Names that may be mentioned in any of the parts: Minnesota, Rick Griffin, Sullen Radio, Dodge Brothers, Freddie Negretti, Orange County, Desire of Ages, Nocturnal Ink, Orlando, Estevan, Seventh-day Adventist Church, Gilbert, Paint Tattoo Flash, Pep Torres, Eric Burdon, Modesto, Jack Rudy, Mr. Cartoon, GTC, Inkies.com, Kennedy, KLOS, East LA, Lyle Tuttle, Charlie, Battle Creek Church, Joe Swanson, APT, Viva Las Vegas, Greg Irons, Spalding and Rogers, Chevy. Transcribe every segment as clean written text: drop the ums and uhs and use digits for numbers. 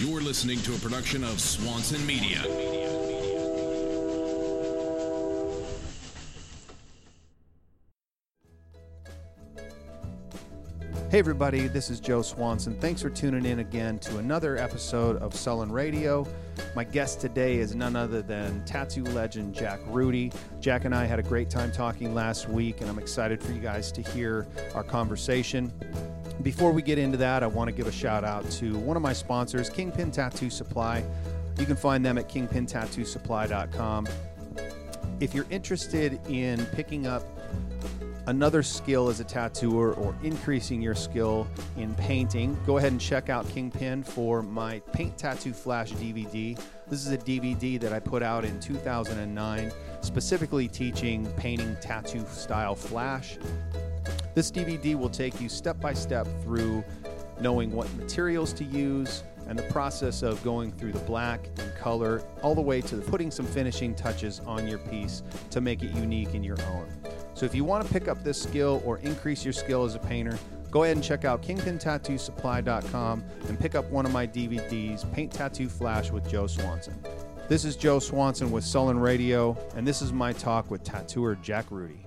You're listening to a production of Swanson Media. Hey everybody, this is Joe Swanson. Thanks for tuning in again to another episode of Sullen Radio. My guest today is none other than tattoo legend Jack Rudy. Jack and I had a great time talking last week, and I'm excited for you guys to hear our conversation. Before we get into that, I want to give a shout out to one of my sponsors, Kingpin Tattoo Supply. You can find them at kingpintattoosupply.com. If you're interested in picking up another skill as a tattooer or increasing your skill in painting, go ahead and check out Kingpin for my Paint Tattoo Flash DVD. This is a DVD that I put out in 2009, specifically teaching painting tattoo style flash. This DVD will take you step by step through knowing what materials to use and the process of going through the black and color all the way to putting some finishing touches on your piece to make it unique in your own. So if you want to pick up this skill or increase your skill as a painter, go ahead and check out KingpinTattooSupply.com and pick up one of my DVDs, Paint Tattoo Flash with Joe Swanson. This is Joe Swanson with Sullen Radio, and this is my talk with tattooer Jack Rudy.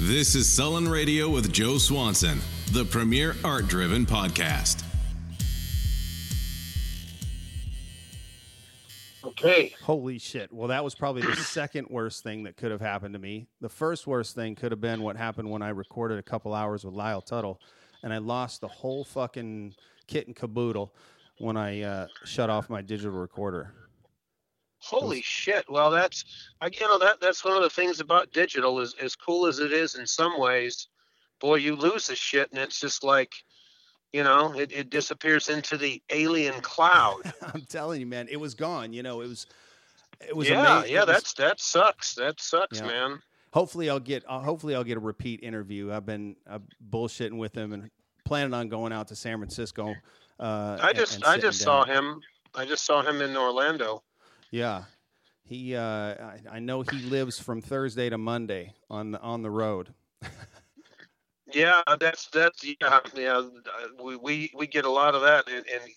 This is Sullen Radio with Joe Swanson, the premier art-driven podcast. Okay. Holy shit. Well, that was probably the second worst thing that could have happened to me. The first worst thing could have been what happened when I recorded a couple hours with Lyle Tuttle, and I lost the whole fucking kit and caboodle when I shut off my digital recorder. Holy shit. Well, that's one of the things about digital is as cool as it is in some ways, boy, you lose the shit and it's just like, you know, it disappears into the alien cloud. I'm telling you, man, it was gone. You know, it was amazing. Yeah, that sucks. That sucks, yeah. Man. Hopefully I'll get a repeat interview. I've been bullshitting with him and planning on going out to San Francisco. I just saw him in Orlando. Yeah, he. I know he lives from Thursday to Monday on the road. Yeah, that's yeah. We get a lot of that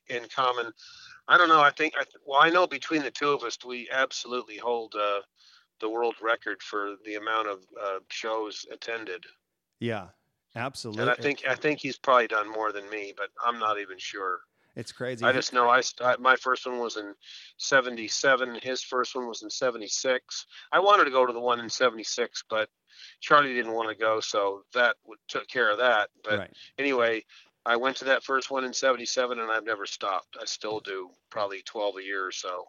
in common. I don't know. I know between the two of us, we absolutely hold the world record for the amount of shows attended. Yeah, absolutely. And I think he's probably done more than me, but I'm not even sure. It's crazy. I just know my first one was in 77. His first one was in 76. I wanted to go to the one in 76, but Charlie didn't want to go, so that took care of that. But Anyway, I went to that first one in 77, and I've never stopped. I still do probably 12 a year or so.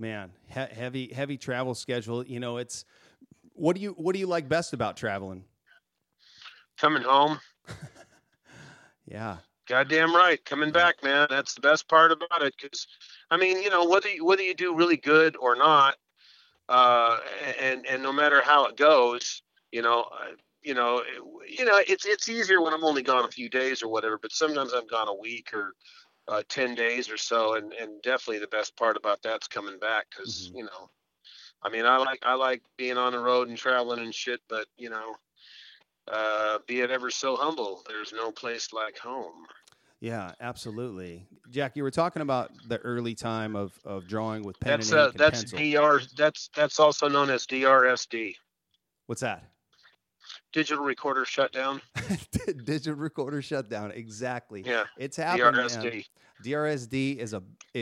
Man, heavy travel schedule. You know, it's what do you like best about traveling? Coming home. Yeah. Goddamn right. Coming back, man. That's the best part about it. Because, I mean, you know, whether you do really good or not, and no matter how it goes, it's easier when I'm only gone a few days or whatever. But sometimes I'm gone a week or 10 days or so, and definitely the best part about that's coming back. Because You know, I mean, I like being on the road and traveling and shit, but you know. Be it ever so humble, there's no place like home. Yeah, absolutely. Jack, you were talking about the early time of drawing with pen and ink and pencil. That's also known as DRSD. What's that? Digital recorder shutdown. Digital recorder shutdown. Exactly. Yeah. It's happening. DRSD. Man. DRSD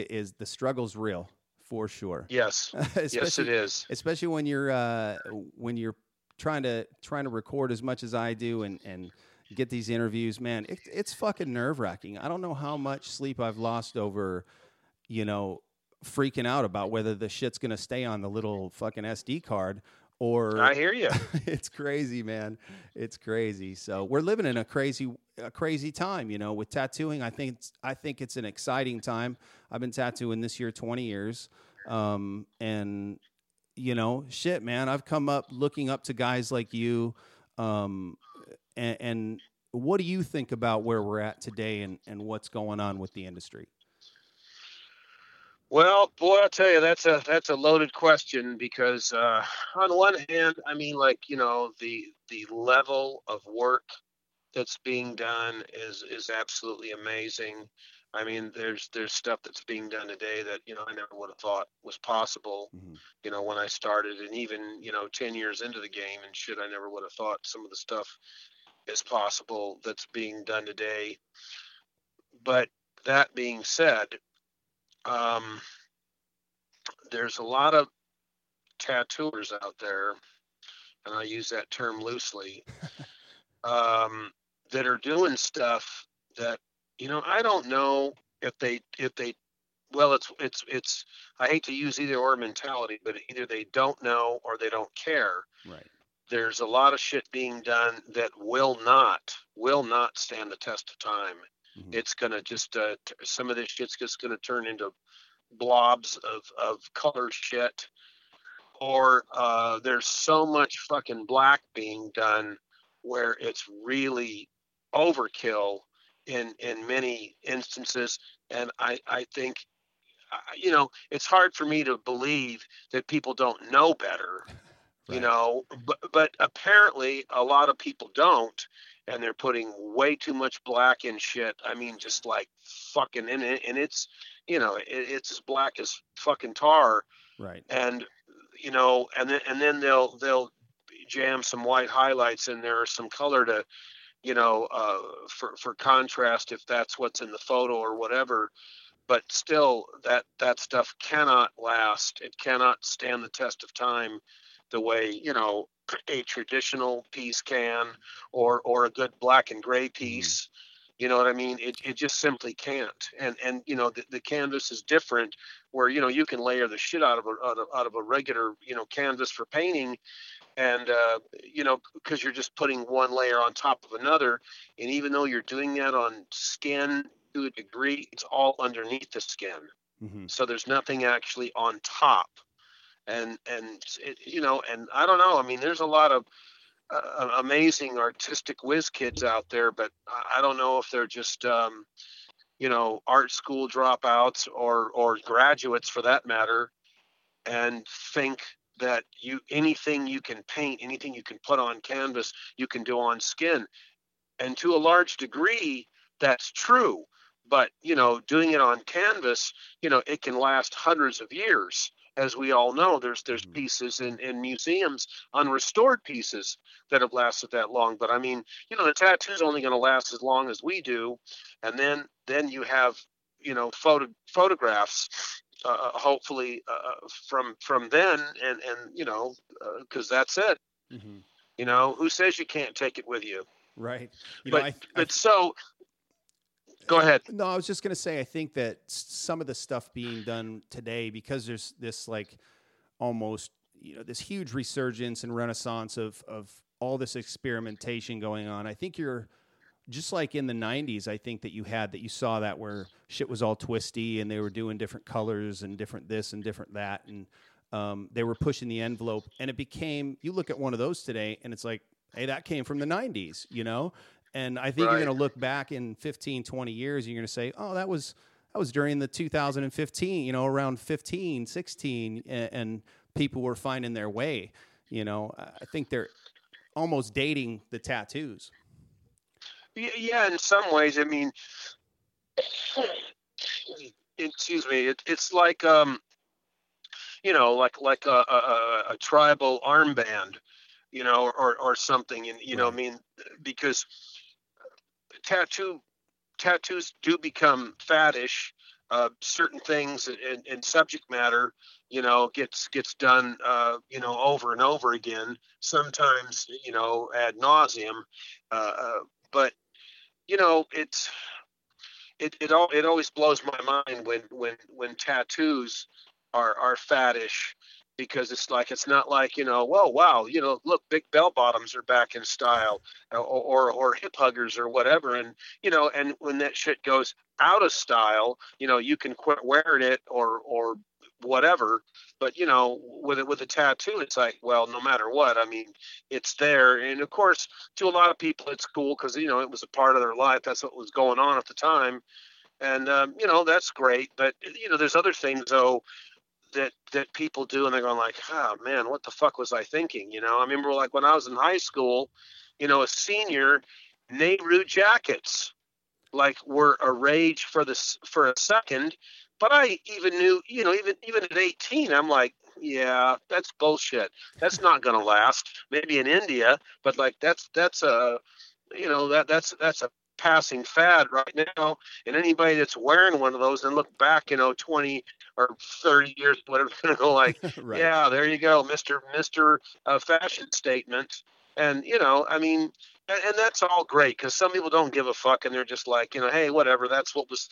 is the struggle's real for sure. Yes. Yes, it is. Especially when you're trying to record as much as I do and get these interviews, man, it's fucking nerve wracking. I don't know how much sleep I've lost over, you know, freaking out about whether the shit's gonna stay on the little fucking SD card or. I hear you. It's crazy, man. It's crazy. So we're living in a crazy time, you know, with tattooing. I think it's an exciting time. I've been tattooing this year 20 years, and. You know, shit, man, I've come up looking up to guys like you. And what do you think about where we're at today and what's going on with the industry? Well, boy, I'll tell you, that's a loaded question because on one hand, I mean, like, you know, the level of work that's being done is absolutely amazing. I mean, there's stuff that's being done today that, you know, I never would have thought was possible, mm-hmm. you know, when I started, and even, you know, 10 years into the game and shit, I never would have thought some of the stuff is possible that's being done today. But that being said, there's a lot of tattooers out there, and I use that term loosely, that are doing stuff that, you know, I don't know if they, well, it's, I hate to use either or mentality, but either they don't know or they don't care. Right. There's a lot of shit being done that will not stand the test of time. Mm-hmm. It's going to just, some of this shit's just going to turn into blobs of color shit, or there's so much fucking black being done where it's really overkill in many instances. And I think, you know, it's hard for me to believe that people don't know better, right. you know, but apparently a lot of people don't, and they're putting way too much black in shit. I mean, just like fucking in it. And it's, you know, it's as black as fucking tar. Right. And, you know, and then they'll jam some white highlights in there or some color to, you know, for contrast, if that's what's in the photo or whatever. But still, that stuff cannot last. It cannot stand the test of time the way, you know, a traditional piece can, or a good black and gray piece. You know what I mean? It just simply can't. And you know, the canvas is different, where, you know, you can layer the shit out of a regular, you know, canvas for painting. And, you know, because you're just putting one layer on top of another. And even though you're doing that on skin to a degree, it's all underneath the skin. Mm-hmm. So there's nothing actually on top. And it, you know, and I don't know. I mean, there's a lot of amazing artistic whiz kids out there, but I don't know if they're just, you know, art school dropouts or graduates for that matter, and think that anything you can paint, anything you can put on canvas, you can do on skin. And to a large degree, that's true. But, you know, doing it on canvas, you know, it can last hundreds of years. As we all know, there's pieces in museums, unrestored pieces that have lasted that long. But I mean, you know, the tattoo's only going to last as long as we do. And then you have, you know, photographs. Hopefully from then and you know, because that's it. Mm-hmm. You know, who says you can't take it with you? Right. You but know, but so go ahead. No, I was just going to say, I think that some of the stuff being done today, because there's this like almost, you know, this huge resurgence and renaissance of all this experimentation going on. I think you're just like in the 90s, I think that you saw that where shit was all twisty and they were doing different colors and different this and different that. And they were pushing the envelope, and it became, you look at one of those today and it's like, hey, that came from the 90s, you know? And I think right. You're going to look back in 15, 20 years, and you're going to say, oh, that was during the 2015, you know, around 15, 16, and people were finding their way. You know, I think they're almost dating the tattoos. Yeah, in some ways, I mean, excuse me, it's like, you know, like a tribal armband, you know, or something. And, you know, I mean, because tattoos do become faddish. Certain things in subject matter, you know, gets done, you know, over and over again, sometimes, you know, ad nauseum. But, you know, it always blows my mind when tattoos are faddish, because it's like, it's not like, you know, whoa, wow, you know, look, big bell bottoms are back in style, or hip huggers or whatever. And, you know, and when that shit goes out of style, you know, you can quit wearing it or whatever. But, you know, with a tattoo, it's like, well, no matter what, I mean, it's there. And of course, to a lot of people, it's cool because, you know, it was a part of their life. That's what was going on at the time. And, you know, that's great. But, you know, there's other things, though, that people do, and they're going like, oh, man, what the fuck was I thinking? You know, I remember, like, when I was in high school, you know, a senior, Nehru jackets like were a rage for a second, but I even knew, you know, even at 18, I'm like, yeah, that's bullshit. That's not going to last. Maybe in India, but like that's a passing fad right now, and anybody that's wearing one of those and look back, you know, 20 or 30 years, whatever, they're gonna go like, right. Yeah, there you go, Mr. fashion statement. And you know, I mean, and that's all great because some people don't give a fuck and they're just like, you know, hey, whatever, that's what was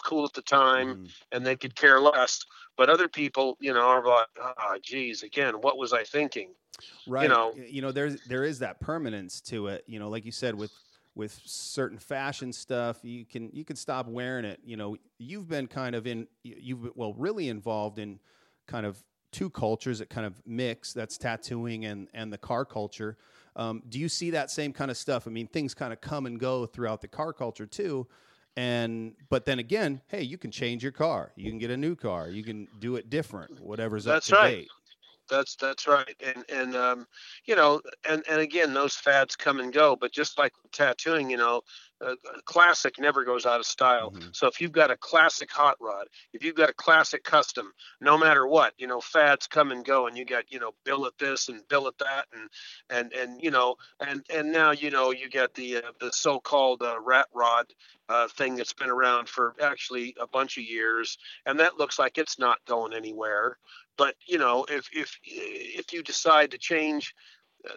cool at the time, and they could care less. But other people, you know, are like, ah, geez, again, what was I thinking? Right. You know, there is that permanence to it. You know, like you said, with certain fashion stuff, you can stop wearing it. You know, you've been kind of really involved in kind of two cultures that kind of mix. That's tattooing and the car culture. Do you see that same kind of stuff? I mean, things kind of come and go throughout the car culture too. But then again, hey, you can change your car. You can get a new car. You can do it different, whatever's up to date. That's right. That's right. And you know, and again, those fads come and go, but just like tattooing, you know, classic never goes out of style. Mm-hmm. So if you've got a classic hot rod, if you've got a classic custom, no matter what, you know, fads come and go, and you got, you know, billet this and billet that. And you know, and now, you know, you got the so-called rat rod thing that's been around for actually a bunch of years. And that looks like it's not going anywhere. But, you know, if you decide to change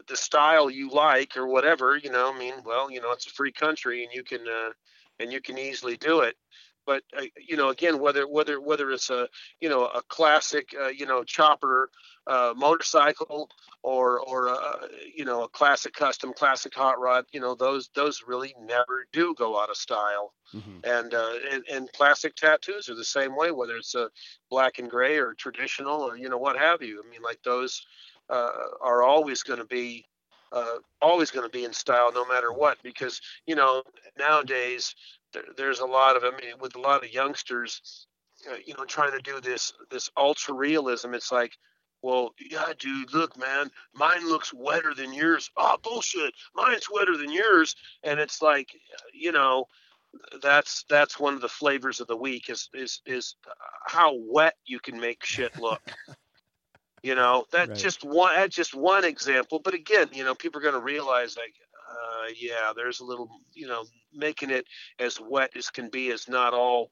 the style you like or whatever, you know, I mean, well, you know, it's a free country and you can easily do it. But, you know, again, whether it's a, you know, a classic, you know, chopper motorcycle or you know, a classic custom, classic hot rod, you know, those really never do go out of style. Mm-hmm. And classic tattoos are the same way, whether it's a black and gray or traditional or, you know, what have you. I mean, like those are always going to be in style no matter what, because, you know, nowadays there's a lot of, I mean, with a lot of youngsters, you know, trying to do this ultra realism. It's like, well, yeah, dude, look, man, mine looks wetter than yours. Oh, bullshit. Mine's wetter than yours. And it's like, you know, that's one of the flavors of the week is how wet you can make shit look. You know, that's just one example. But again, you know, people are going to realize, like, yeah, there's a little, you know, making it as wet as can be is not all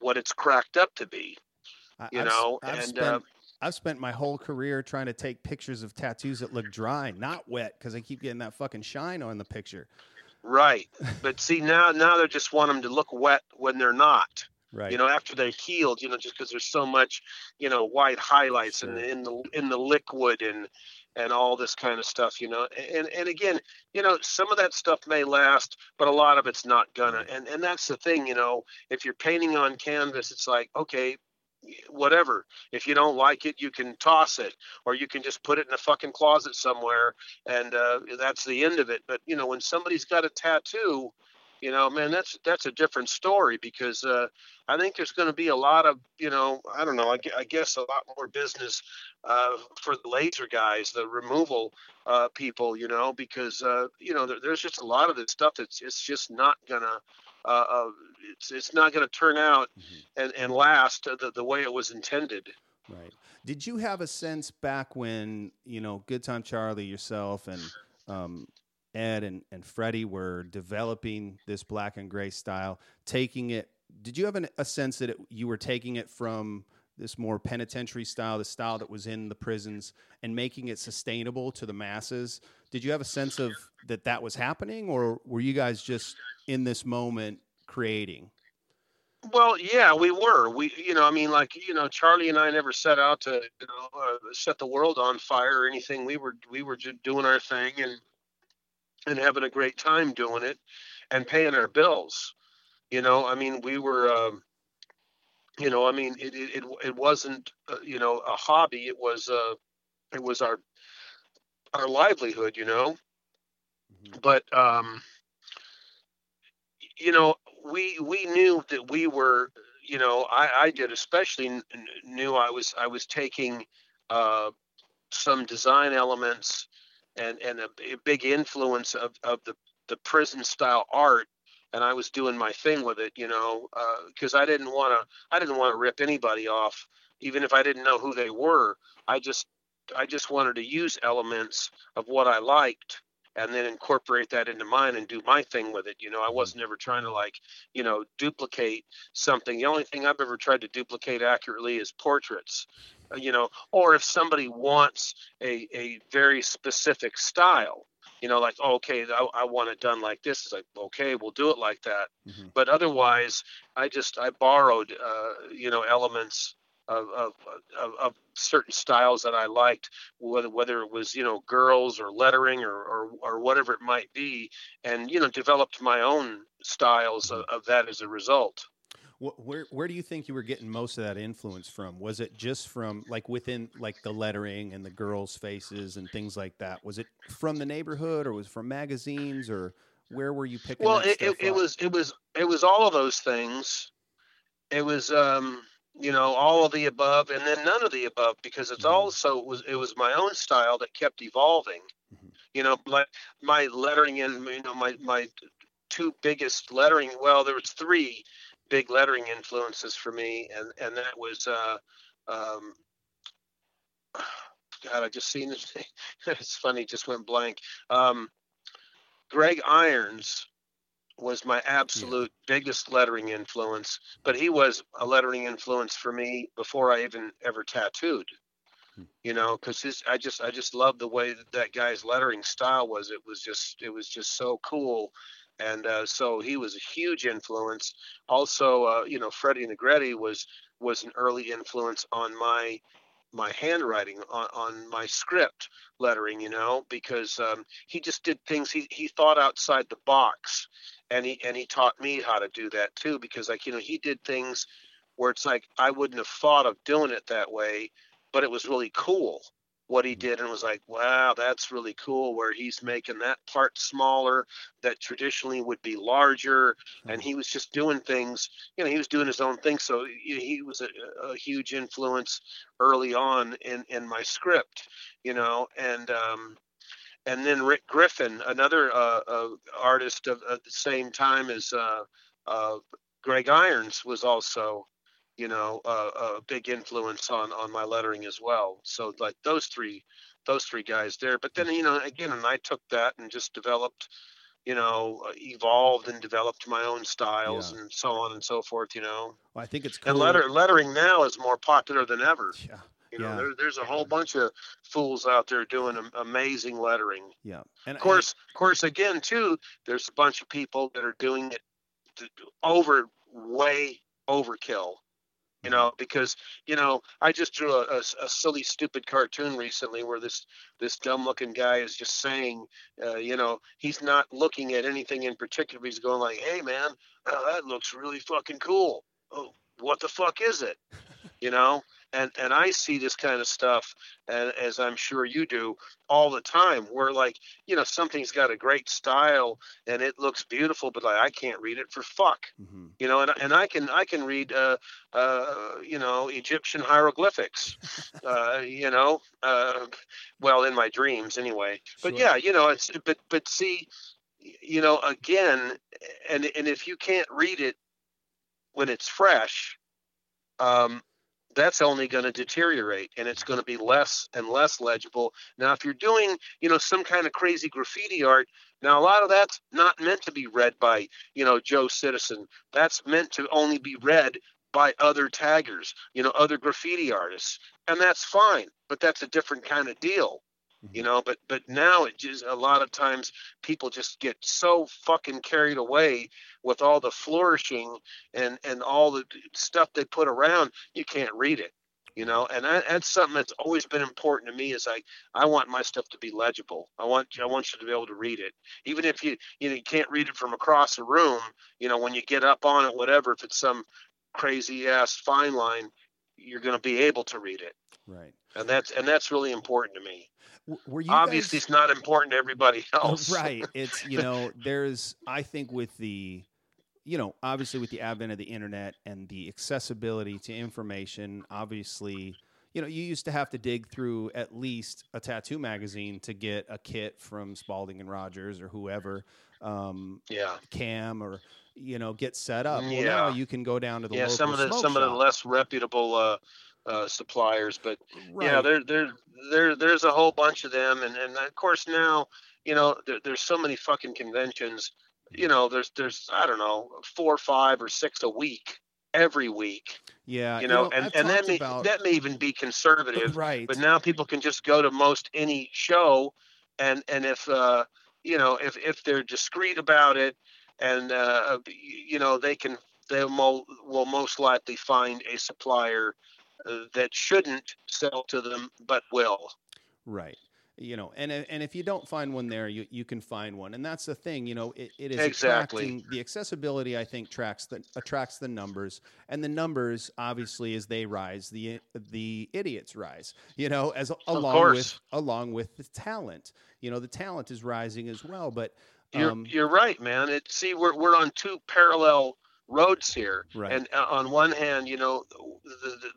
what it's cracked up to be. I've spent my whole career trying to take pictures of tattoos that look dry, not wet, because I keep getting that fucking shine on the picture. Right. But see, now they just want them to look wet when they're not. Right. You know, after they healed, you know, just because there's so much, you know, white highlights and in the liquid and all this kind of stuff, you know, and again, you know, some of that stuff may last, but a lot of it's not gonna. And that's the thing, you know, if you're painting on canvas, it's like, okay, whatever. If you don't like it, you can toss it, or you can just put it in a fucking closet somewhere, and that's the end of it. But you know, when somebody's got a tattoo, you know, man, that's a different story, because I think there's going to be a lot of, you know, I don't know, I guess a lot more business for the laser guys, the removal people, you know, because, you know, there's just a lot of this stuff that's it's not going to turn out and last the way it was intended. Right. Did you have a sense back when, you know, Good Time Charlie, yourself, and Ed and Freddie were developing this black and gray style, taking it, did you have a sense that you were taking it from this more penitentiary style, the style that was in the prisons, and making it sustainable to the masses? Did you have a sense of that was happening, or were you guys just in this moment creating? Well, yeah, we were. We, you know, I mean, like, you know, Charlie and I never set out to, you know, set the world on fire or anything. We were just doing our thing and having a great time doing it and paying our bills. You know, I mean, we were, you know, I mean, it wasn't, you know, a hobby. It was our livelihood, you know, but, you know, we knew that we were, you know, I did especially knew I was taking, some design elements and a big influence of the the prism style art, and I was doing my thing with it, you know, because I didn't want to rip anybody off, even if I didn't know who they were. I just wanted to use elements of what I liked and then incorporate that into mine and do my thing with it. You know, I wasn't ever trying to, like, you know, duplicate something. The only thing I've ever tried to duplicate accurately is portraits, you know, or if somebody wants a very specific style, you know, like, okay, I want it done like this. It's like, okay, we'll do it like that. Mm-hmm. But otherwise I borrowed, you know, elements of certain styles that I liked, whether it was, you know, girls or lettering or whatever it might be, and, you know, developed my own styles of that as a result. Where do you think you were getting most of that influence from? Was it just from, like, within, like, the lettering and the girls' faces and things like that? Was it from the neighborhood, or was it from magazines, or where were you picking that stuff up? Well, it was all of those things. It was, you know, all of the above, and then none of the above, because it's also, it was my own style that kept evolving. Mm-hmm. You know, like my lettering, and, you know, my two biggest lettering, well, there was three big lettering influences for me. And that was, God, I just seen this thing. It's funny. Just went blank. Greg Irons was my absolute biggest lettering influence, but he was a lettering influence for me before I even ever tattooed, you know, because I just loved the way that guy's lettering style was. It was just so cool. And so he was a huge influence. Also, you know, Freddie Negretti was an early influence on my handwriting, on my script lettering, you know, because he just did things. He thought outside the box, and he taught me how to do that too, because, like, you know, he did things where it's like, I wouldn't have thought of doing it that way, but it was really cool what he did. And it was like, wow, that's really cool, where he's making that part smaller that traditionally would be larger. And he was just doing things, you know, he was doing his own thing. So he was a huge influence early on in my script, you know. And and then Rick Griffin, another artist of the same time as Greg Irons, was also, you know, a big influence on my lettering as well. So, like, those three guys there. But then, you know, again, and I took that and just developed, you know, evolved and developed my own styles and so on and so forth, you know. Well, I think it's cool. And lettering now is more popular than ever. Yeah. You know, there's a whole bunch of fools out there doing amazing lettering. Yeah. And of course, again, too, there's a bunch of people that are doing it way overkill. You know, because, you know, I just drew a silly, stupid cartoon recently where this dumb looking guy is just saying, you know, he's not looking at anything in particular. He's going like, hey, man, that looks really fucking cool. Oh, what the fuck is it? You know, and I see this kind of stuff, and as I'm sure you do, all the time, where, like, you know, something's got a great style and it looks beautiful, but, like, I can't read it for fuck. Mm-hmm. You know, and I can read you know, Egyptian hieroglyphics, you know, well, in my dreams anyway. Sure. But yeah, you know, it's but see, you know, again, and if you can't read it when it's fresh, that's only going to deteriorate, and it's going to be less and less legible. Now, if you're doing, you know, some kind of crazy graffiti art, now a lot of that's not meant to be read by, you know, Joe Citizen. That's meant to only be read by other taggers, you know, other graffiti artists. And that's fine, but that's a different kind of deal, you know. But now it just, a lot of times people just get so fucking carried away with all the flourishing and all the stuff they put around, you can't read it, you know. And that's something that's always been important to me, is I want my stuff to be legible. I want you to be able to read it, even if you can't read it from across the room, you know, when you get up on it, whatever. If it's some crazy ass fine line, you're going to be able to read it. Right. And that's really important to me. Obviously, it's not important to everybody else. Right. It's, you know, I think with the, you know, obviously with the advent of the internet and the accessibility to information, obviously, you know, you used to have to dig through at least a tattoo magazine to get a kit from Spalding and Rogers or whoever, Cam, or, you know, get set up. Yeah. Well, now you can go down to the local smoke shop. Of the less reputable suppliers, but yeah, there's a whole bunch of them, and of course now, you know, there's so many fucking conventions. You know, there's I don't know, 4, 5, or 6 a week, every week. Yeah, you know and that may even be conservative, right? But now people can just go to most any show, and if you know, if they're discreet about it, and you know, they will most likely find a supplier that shouldn't sell to them but will. Right. You know, and if you don't find one there, you can find one. And that's the thing, you know, it is exactly the accessibility, I think, attracts the numbers, and the numbers, obviously, as they rise, the idiots rise, you know, as along with the talent, you know, the talent is rising as well. But you're right, man. We're on two parallel roads here. Right. And on one hand, you know,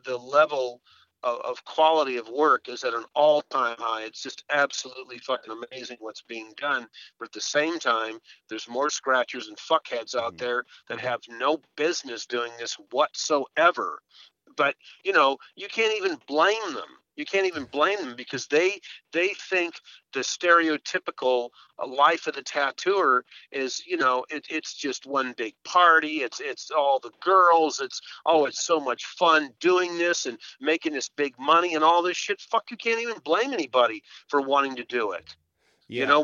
the level of quality of work is at an all-time high. It's just absolutely fucking amazing what's being done. But at the same time, there's more scratchers and fuckheads out there that have no business doing this whatsoever. But, you know, you can't even blame them. You can't even blame them, because they think the stereotypical life of the tattooer is, you know, it's just one big party. It's all the girls. It's so much fun doing this and making this big money and all this shit. Fuck, you can't even blame anybody for wanting to do it. Yeah. You know,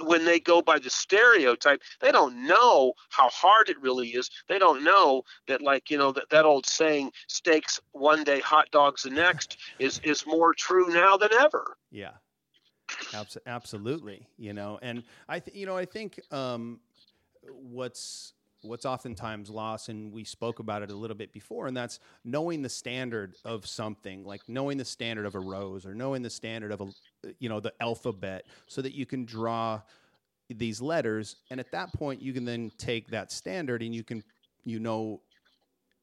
when they go by the stereotype, they don't know how hard it really is. They don't know that, like, you know, that old saying, steaks one day, hot dogs the next, is more true now than ever. Yeah, absolutely. You know, and I think what's oftentimes lost, and we spoke about it a little bit before, and that's knowing the standard of something, like knowing the standard of a rose, or knowing the standard of the alphabet, so that you can draw these letters. And at that point, you can then take that standard and you can, you know,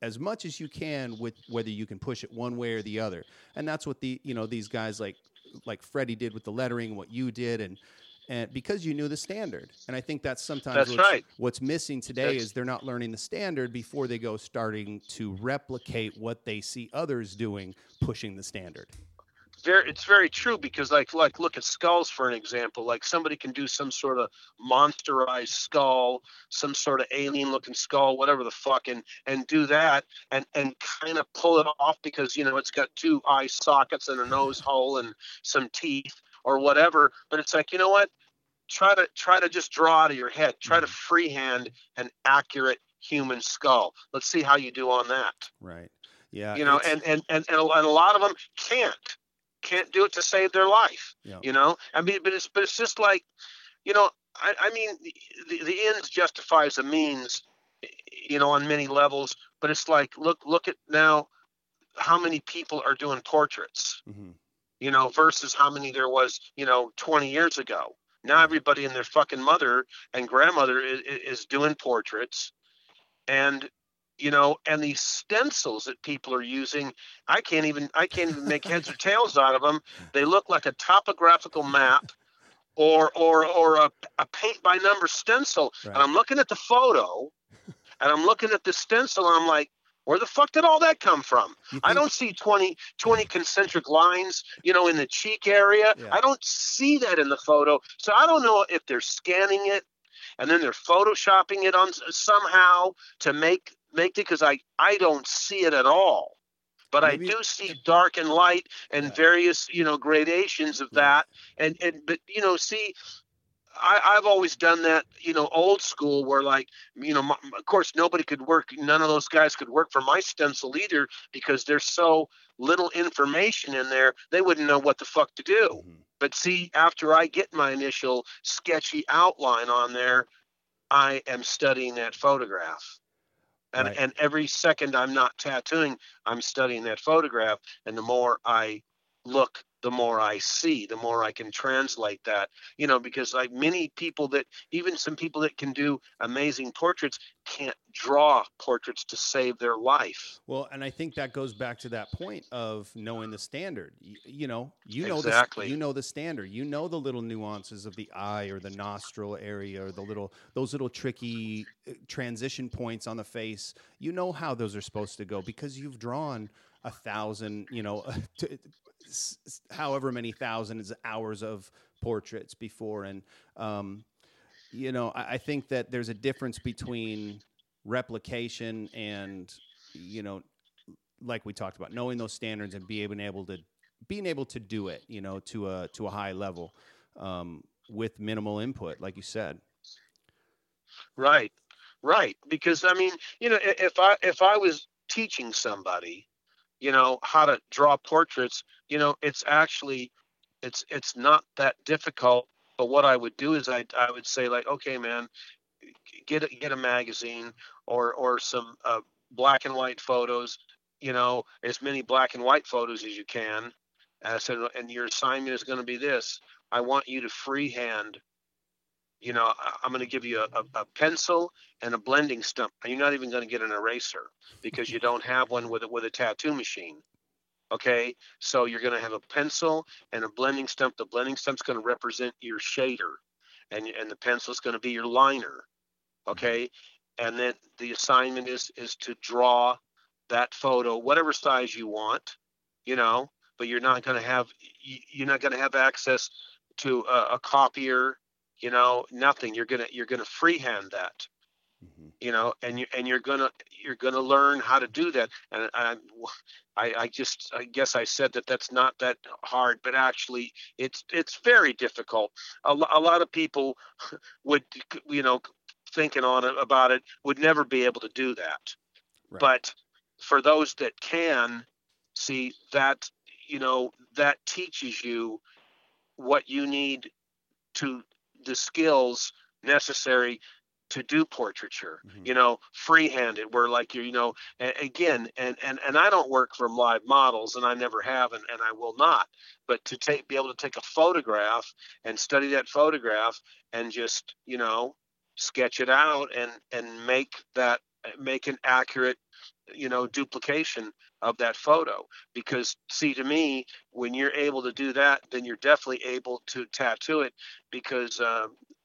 as much as you can with whether you can push it one way or the other. And that's what these guys like Freddie did with the lettering, what you did, and because you knew the standard. And I think that's sometimes what's missing today is they're not learning the standard before they go starting to replicate what they see others doing, pushing the standard. It's very true, because like look at skulls for an example. Like somebody can do some sort of monsterized skull, some sort of alien looking skull, whatever the fuck, and do that and kind of pull it off because, you know, it's got 2 eye sockets and a nose hole and some teeth or whatever. But it's like, you know what? Try to just draw out of your head. Try to freehand an accurate human skull. Let's see how you do on that. Right. Yeah. You know, and a lot of them can't do it to save their life. Yeah. You know, I mean, but it's just like, you know, I mean, the ends justifies the means, you know, on many levels. But it's like, look at now how many people are doing portraits, mm-hmm. you know, versus how many there was, you know, 20 years ago. Now everybody and their fucking mother and grandmother is doing portraits, and, you know, and these stencils that people are using, I can't even make heads or tails out of them. They look like a topographical map or a paint by number stencil. Right. And I'm looking at the photo and I'm looking at the stencil and I'm like, where the fuck did all that come from? I don't see 20 concentric lines, you know, in the cheek area. Yeah. I don't see that in the photo. So I don't know if they're scanning it and then they're photoshopping it on somehow to make it, because I don't see it at all, but maybe I do see dark and light and various, you know, gradations of that. But, you know, see, I've always done that, you know, old school, where, like, you know, of course nobody could work. None of those guys could work for my stencil either, because there's so little information in there. They wouldn't know what the fuck to do. Mm-hmm. But see, after I get my initial sketchy outline on there, I am studying that photograph. And right. and every second I'm not tattooing, I'm studying that photograph. And the more I look the more I see, the more I can translate that, you know, because like many people that, even some people that can do amazing portraits can't draw portraits to save their life. Well, and I think that goes back to that point of knowing the standard, you know, exactly. You know, the standard, you know, the little nuances of the eye or the nostril area or the little, those little tricky transition points on the face, you know, how those are supposed to go because you've drawn 1,000, you know, however many thousands hours of portraits before. And, you know, I think that there's a difference between replication and, you know, like we talked about, knowing those standards and being able to do it, you know, to a high level with minimal input, like you said. Right, right. Because I mean, you know, if I was teaching somebody, you know, how to draw portraits, you know, it's actually it's not that difficult. But what I would do is I would say, like, okay, man, get a magazine or some black and white photos, you know, as many black and white photos as you can. And I said, and your assignment is going to be this. I want you to freehand. You know, I'm going to give you a pencil and a blending stump. You're not even going to get an eraser because you don't have one with a tattoo machine. Okay, so you're going to have a pencil and a blending stump. The blending stump's going to represent your shader, and the pencil's going to be your liner. Okay, and then the assignment is to draw that photo, whatever size you want, you know. But you're not going to have access to a copier, you know, nothing. You're gonna freehand that. Mm-hmm. You know, and you're gonna learn how to do that. And I guess I said that's not that hard, but actually it's very difficult. A lot of people would, you know, thinking on it about it, would never be able to do that. Right. But for those that can see that, you know, that teaches you what you need to the skills necessary to do portraiture, mm-hmm. you know, freehanded, where like you're, you know, again, and I don't work from live models, and I never have, and I will not. But to be able to take a photograph and study that photograph and just, you know, sketch it out and make an accurate, you know, duplication of that photo. Because see, to me, when you're able to do that, then you're definitely able to tattoo it because,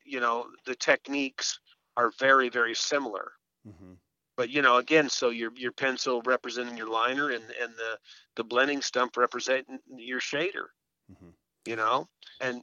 you know, the techniques are very, very similar. Mm-hmm. But, you know, again, so your pencil representing your liner and the blending stump representing your shader, mm-hmm. you know,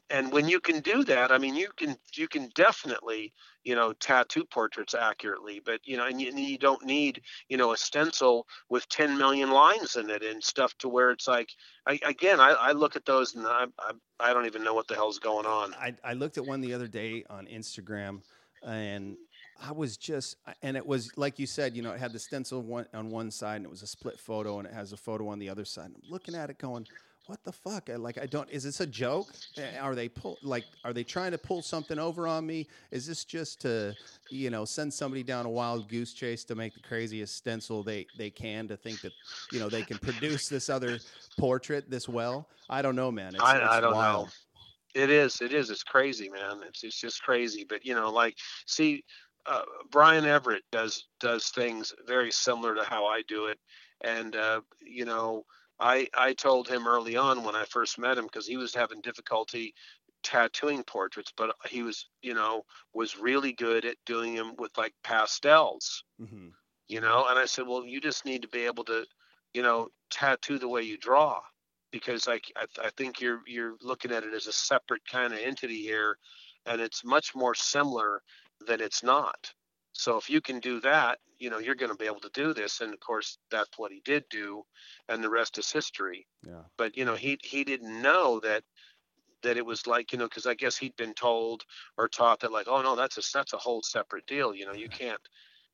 and when you can do that, I mean, you can definitely, you know, tattoo portraits accurately, but, you know, and you don't need, you know, a stencil with 10 million lines in it and stuff to where it's like, I look at those and I don't even know what the hell's going on. I looked at one the other day on Instagram. And I was just, and it was like you said, you know, it had the stencil on one side, and it was a split photo, and it has a photo on the other side. And I'm looking at it, going, "What the fuck?" Is this a joke? Are they trying to pull something over on me? Is this just to, you know, send somebody down a wild goose chase to make the craziest stencil they can to think that, you know, they can produce this other portrait this well? I don't know, man. It's I don't wild. Know. It is. It's crazy, man. It's just crazy. But, you know, like, see, Brian Everett does things very similar to how I do it. And, you know, I told him early on when I first met him, because he was having difficulty tattooing portraits, but he was, you know, was really good at doing them with, like, pastels, mm-hmm. you know. And I said, well, you just need to be able to, you know, tattoo the way you draw. Because I think you're looking at it as a separate kind of entity here, and it's much more similar than it's not. So if you can do that, you know, you're going to be able to do this. And of course, that's what he did do, and the rest is history. Yeah. But, you know, he didn't know that it was like, you know, because I guess he'd been told or taught that, like, oh no, that's a whole separate deal. You know, you can't.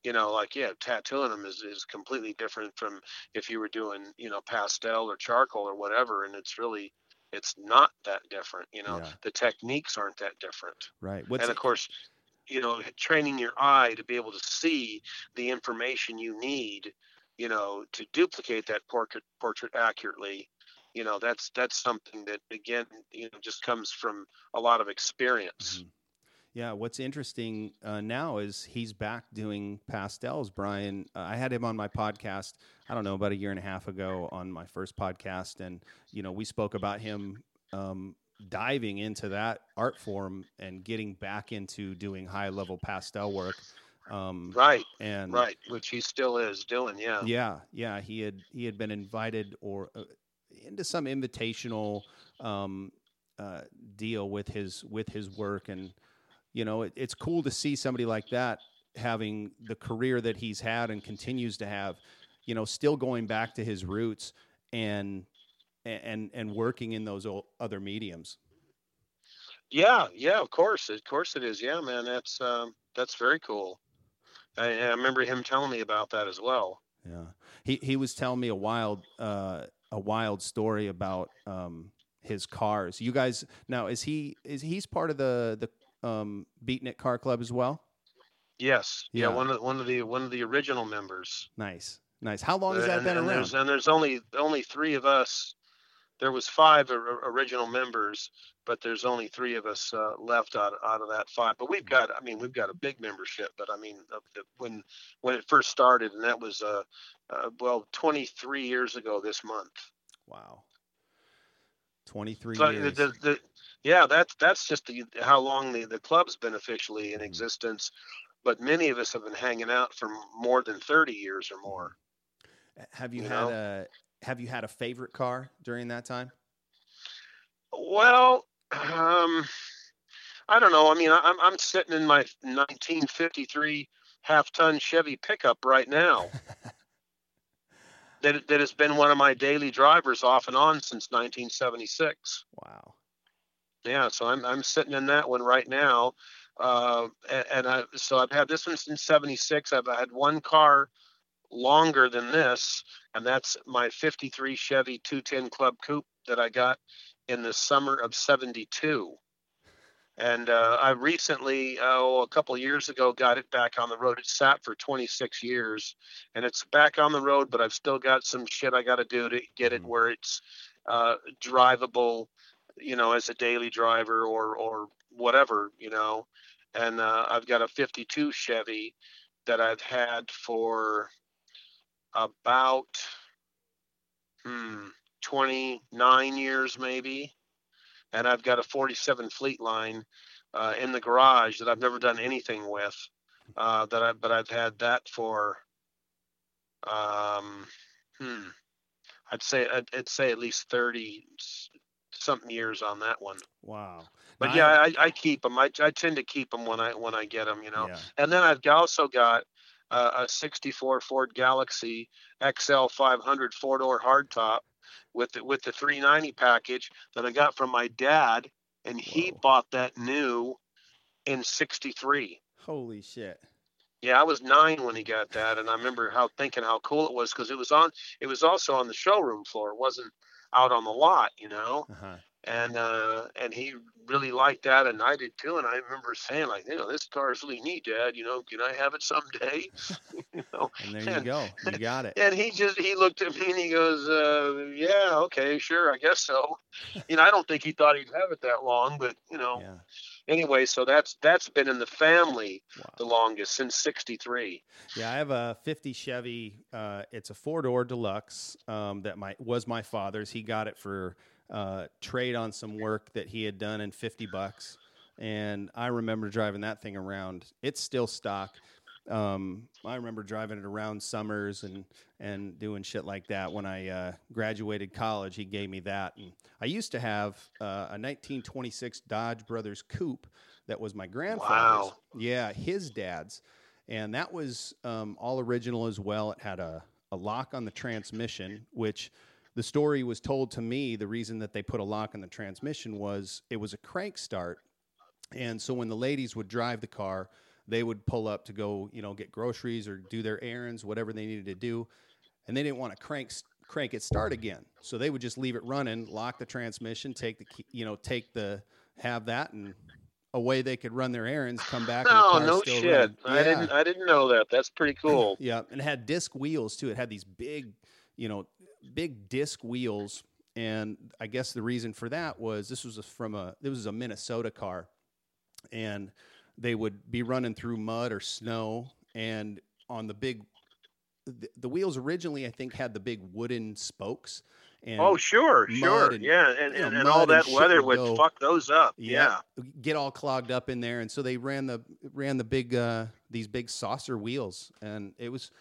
You know, like, yeah, tattooing them is completely different from if you were doing, you know, pastel or charcoal or whatever. And it's not that different. You know, yeah. The techniques aren't that different. Right. And of course, you know, training your eye to be able to see the information you need, you know, to duplicate that portrait accurately you know, that's something that, again, you know, just comes from a lot of experience. Mm-hmm. Yeah, what's interesting now is he's back doing pastels, Brian. I had him on my podcast, I don't know, about a year and a half ago on my first podcast. And, you know, we spoke about him diving into that art form and getting back into doing high-level pastel work. Right, which he still is doing, yeah. Yeah, he had been invited or into some invitational deal with his work, and you know, it's cool to see somebody like that having the career that he's had and continues to have, you know, still going back to his roots and working in those other mediums. Yeah, of course it is. Yeah, man, that's very cool. I remember him telling me about that as well. Yeah, he was telling me a wild story about his cars. You guys, now he's part of the Beatnik Car Club as well? Yes. Yeah. One of the original members. Nice. How long has that been around? There's only three of us. There was five original members, but there's only three of us left out of that five. But we've got a big membership. But I mean, when it first started, and that was 23 years ago this month. Wow. 23 years. Yeah, that's just how long the club's been officially in existence, but many of us have been hanging out for more than 30 years or more. Have you had a favorite car during that time? Well, I don't know. I mean, I'm sitting in my 1953 half-ton Chevy pickup right now. that has been one of my daily drivers off and on since 1976. Wow. Yeah, so I'm sitting in that one right now, and I've had this one since '76. I've had one car longer than this, and that's my '53 Chevy 210 Club Coupe that I got in the summer of '72. And I recently, a couple of years ago, got it back on the road. It sat for 26 years, and it's back on the road, but I've still got some shit I got to do to get it where it's drivable, you know, as a daily driver or whatever, you know. And I've got a 52 Chevy that I've had for about 29 years maybe. And I've got a 47 Fleet Line in the garage that I've never done anything with, but I've had that for, I'd say at least 30 something years on that one. Wow. But yeah, I keep them. I tend to keep them when I get them, you know. Yeah. And then I've also got a 64 Ford Galaxy XL 500 4-door hardtop with the 390 package that I got from my dad, and he bought that new in 63. Holy shit. Yeah, I was 9 when he got that, and I remember thinking how cool it was, because it was also on the showroom floor. It wasn't out on the lot, you know. Uh-huh. And he really liked that, and I did too. And I remember saying, like, you know, this car is really neat, Dad. You know, can I have it someday? You know? And there you go, you got it. And he looked at me and he goes, "Yeah, okay, sure, I guess so." You know, I don't think he thought he'd have it that long, but you know, yeah. Anyway, so that's been in the family the longest, since '63. Yeah, I have a 50 Chevy. It's a 4-door deluxe that was my father's. He got it for trade on some work that he had done in $50, and I remember driving that thing around. It's still stock. I remember driving it around summers and doing shit like that. When I graduated college, he gave me that. And I used to have a 1926 Dodge Brothers coupe that was my grandfather's. Wow. Yeah, his dad's. And that was all original as well. It had a lock on the transmission, which the story was told to me, the reason that they put a lock on the transmission was it was a crank start. And so when the ladies would drive the car, they would pull up to go, you know, get groceries or do their errands, whatever they needed to do, and they didn't want to crank it start again. So they would just leave it running, lock the transmission, have that, and away they could run their errands, come back. Oh, no shit! Running. I didn't know that. That's pretty cool. Yeah, and it had disc wheels too. It had these big disc wheels And I guess the reason for that was this was a Minnesota car, and they would be running through mud or snow, and on the big, the wheels originally I think had the big wooden spokes. And sure. And, yeah, and all that and weather would fuck those up. Yeah, get all clogged up in there, and so they ran the big these big saucer wheels, and it was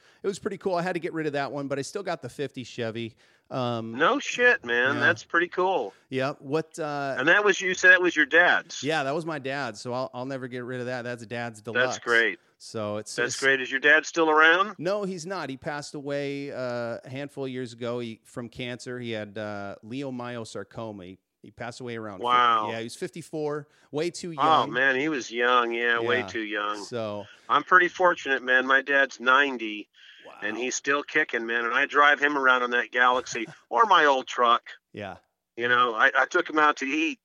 pretty cool. I had to get rid of that one, but I still got the '50 Chevy. No shit, man, yeah. That's pretty cool. Yeah, what? And that was you said that was your dad's. Yeah, that was my dad's. So I'll never get rid of that. That's dad's deluxe. That's great. So it's great. Is your dad still around? No, he's not. He passed away a handful of years ago from cancer. He had leiomyosarcoma. He passed away around. Wow. 50. Yeah, he was 54. Way too young. Oh man, he was young. Yeah, way too young. So I'm pretty fortunate, man. My dad's 90, wow, and he's still kicking, man. And I drive him around on that Galaxy or my old truck. Yeah. You know, I took him out to eat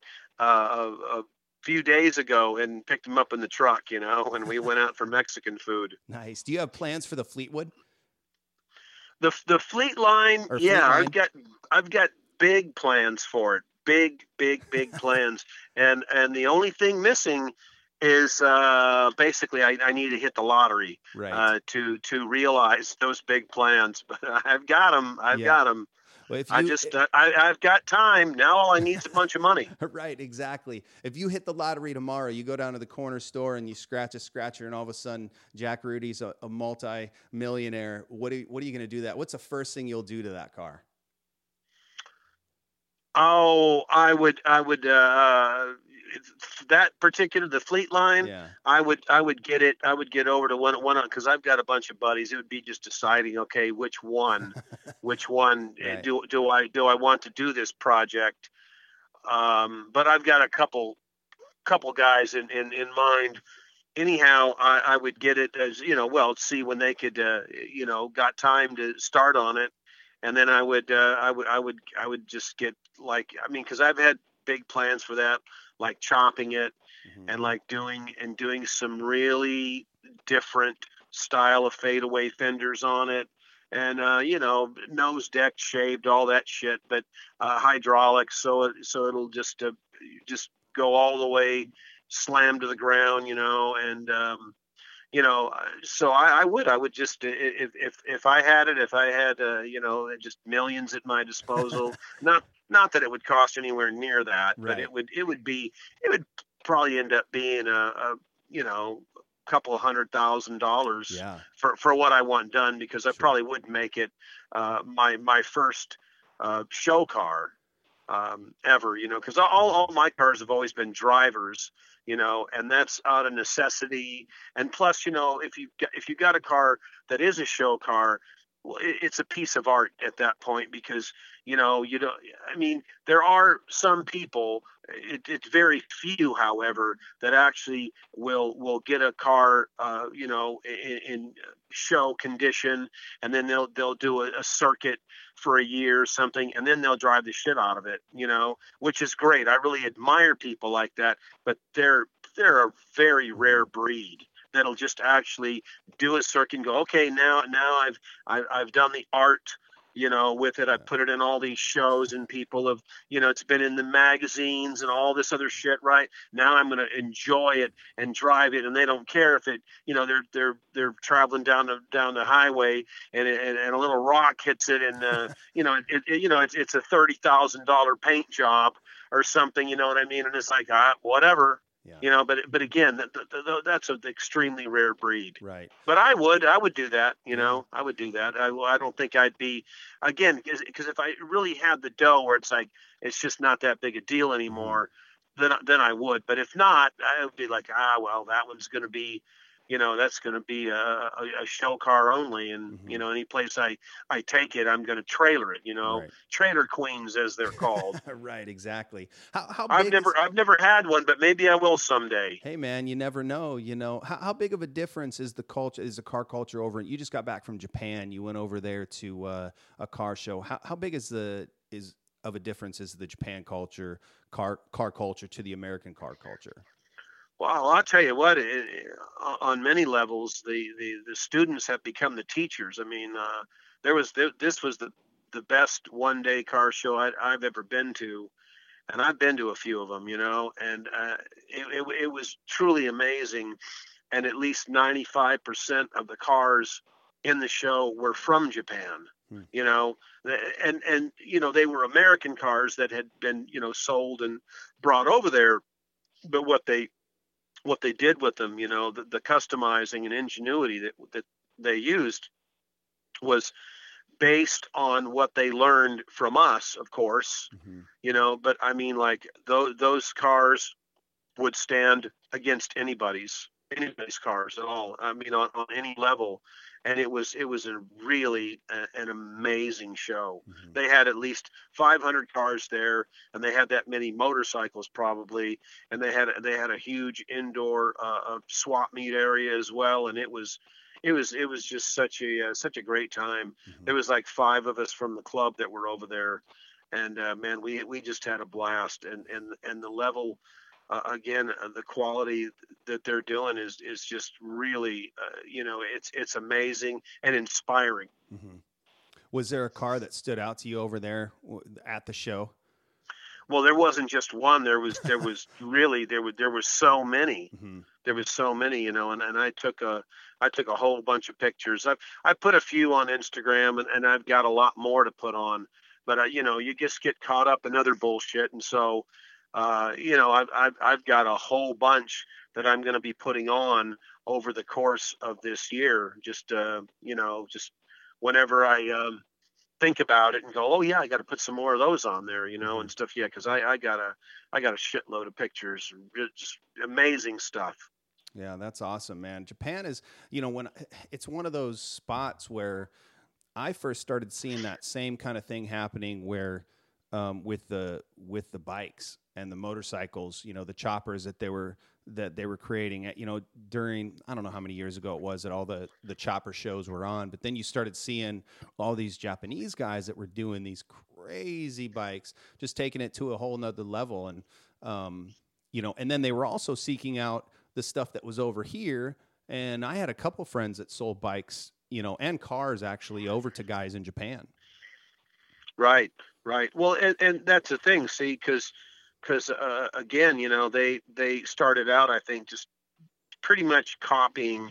few days ago and picked him up in the truck, you know, and we went out for Mexican food. Nice. Do you have plans for the Fleetwood? The fleet line? Or yeah, Fleet line? I've got big plans for it. Big plans. And the only thing missing is basically I need to hit the lottery, right, to realize those big plans. But I've got them. Got them. Well, I've got time now. All I need is a bunch of money. Right, exactly. If you hit the lottery tomorrow, you go down to the corner store and you scratch a scratcher, and all of a sudden Jack Rudy's a multi-millionaire. What are you going to do? That? What's the first thing you'll do to that car? Oh, I would that particular, the fleet line, yeah, I would get over to one because I've got a bunch of buddies. It would be just deciding, okay, which one right, do I want to do this project? But I've got a couple guys in mind. Anyhow, I would get it as, you know, well, see when they could, got time to start on it. And then I would just get like, I mean, cause I've had big plans for that, like chopping it, mm-hmm, and like doing some really different style of fadeaway fenders on it, and nose deck shaved, all that shit, but hydraulics, so it'll just go all the way, slam to the ground, and so I would just, if I had it, just millions at my disposal, Not that it would cost anywhere near that, right, but it would probably end up being a couple $100,000 for what I want done, because I probably would make it my first show car ever, because all my cars have always been drivers, and that's out of necessity. And plus, if you got a car that is a show car, well, it's a piece of art at that point, because, there are some people, it's very few, however, that actually will get a car, in show condition, and then they'll do a circuit for a year or something, and then they'll drive the shit out of it, which is great. I really admire people like that, but they're a very rare breed that'll just actually do a circuit and go, okay, now I've done the art, with it. I put it in all these shows, and people have, it's been in the magazines and all this other shit, right? Now I'm going to enjoy it and drive it. And they don't care if it, they're traveling down the highway and a little rock hits it. And, it's a $30,000 paint job or something, you know what I mean? And it's like, whatever. Yeah. But again, that's an extremely rare breed. Right. But I would do that. I would do that. I don't think I'd be, again, because if I really had the dough where it's like it's just not that big a deal anymore, then I would. But if not, I would be like, that one's going to be, that's going to be a show car only, and mm-hmm, any place I take it, I'm going to trailer it. Right. Trailer queens, as they're called. Right, exactly. How big I've never had one, but maybe I will someday. Hey man, you never know. How big of a difference is the car culture over? You just got back from Japan. You went over there to a car show. How big is the Japan culture, car culture, to the American car culture? Well, I'll tell you what, on many levels, the students have become the teachers. I mean, this was the the best one-day car show I've ever been to, and I've been to a few of them, you know, and it was truly amazing. And at least 95% of the cars in the show were from Japan, you know, and you know, they were American cars that had been, you know, sold and brought over there. But what they did with them, you know, the customizing and ingenuity that they used was based on what they learned from us, of course, you know, but I mean, like those cars would stand against anybody's cars at all. I mean, on any level. And it was a really an amazing show. They had at least 500 cars there, and they had that many motorcycles probably. And they had a huge indoor swap meet area as well. And it was just such a great time. There was like five of us from the club that were over there, and man, we just had a blast. And the level. Again, the quality that they're doing is just really, you know, it's amazing and inspiring. Was there a car that stood out to you over there at the show? Well, there wasn't just one. There was so many. There was so many, you know, and I took a whole bunch of pictures. I put a few on Instagram, and I've got a lot more to put on. But you know, you just get caught up in other bullshit, and so. You know, I've got a whole bunch that I'm going to be putting on over the course of this year. Just, you know, just whenever I think about it and go, oh yeah, I got to put some more of those on there, you know, and stuff. Yeah, because I got a shitload of pictures, just amazing stuff. Yeah, that's awesome, man. Japan is, you know, when it's one of those spots where I first started seeing that same kind of thing happening where with the bikes. And the motorcycles, you know, the choppers that they were creating, you know, during, I don't know how many years ago it was that all the chopper shows were on. But then you started seeing all these Japanese guys that were doing these crazy bikes, just taking it to a whole nother level. And, you know, and then they were also seeking out the stuff that was over here. And I had a couple friends that sold bikes, you know, and cars actually over to guys in Japan. Right. Well, and that's the thing, see, because again, you know, they started out, I think, just pretty much copying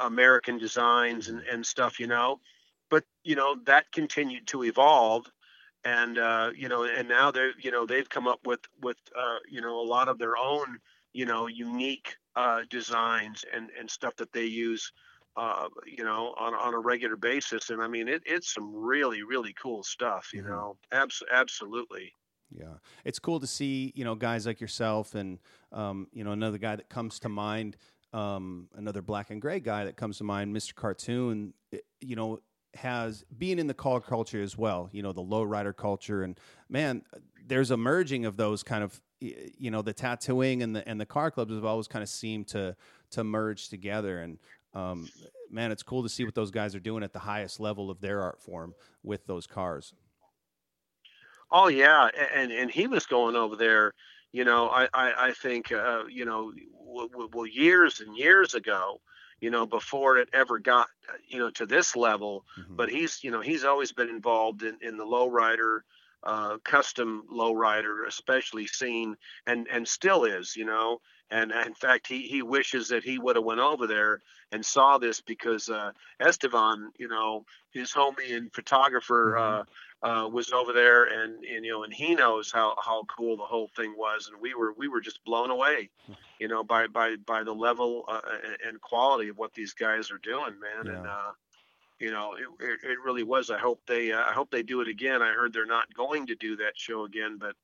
American designs and stuff, you know, but, you know, that continued to evolve. And, you know, and now they're, you know, they've come up with you know, a lot of their own, you know, unique designs and stuff that they use, you know, on a regular basis. And I mean, it's some really, really cool stuff, you know, absolutely. Yeah. It's cool to see, you know, guys like yourself and, you know, another guy that comes to mind, another black and gray guy that comes to mind, Mr. Cartoon, you know, has being in the car culture as well, you know, the lowrider culture. And man, there's a merging of those kind of, you know, the tattooing and the car clubs have always kind of seemed to merge together. And, man, it's cool to see what those guys are doing at the highest level of their art form with those cars. Oh yeah, and he was going over there, you know. I think you know, well, years and years ago, you know, before it ever got, you know, to this level. But he's, you know, he's always been involved in the lowrider, custom lowrider, especially scene, and still is, you know. And in fact, he wishes that he would have went over there and saw this because Estevan, you know, his homie and photographer, was over there, and you know, and he knows how cool the whole thing was, and we were just blown away, you know, by the level and quality of what these guys are doing, man. Yeah. And you know, it really was. I hope they do it again. I heard they're not going to do that show again, but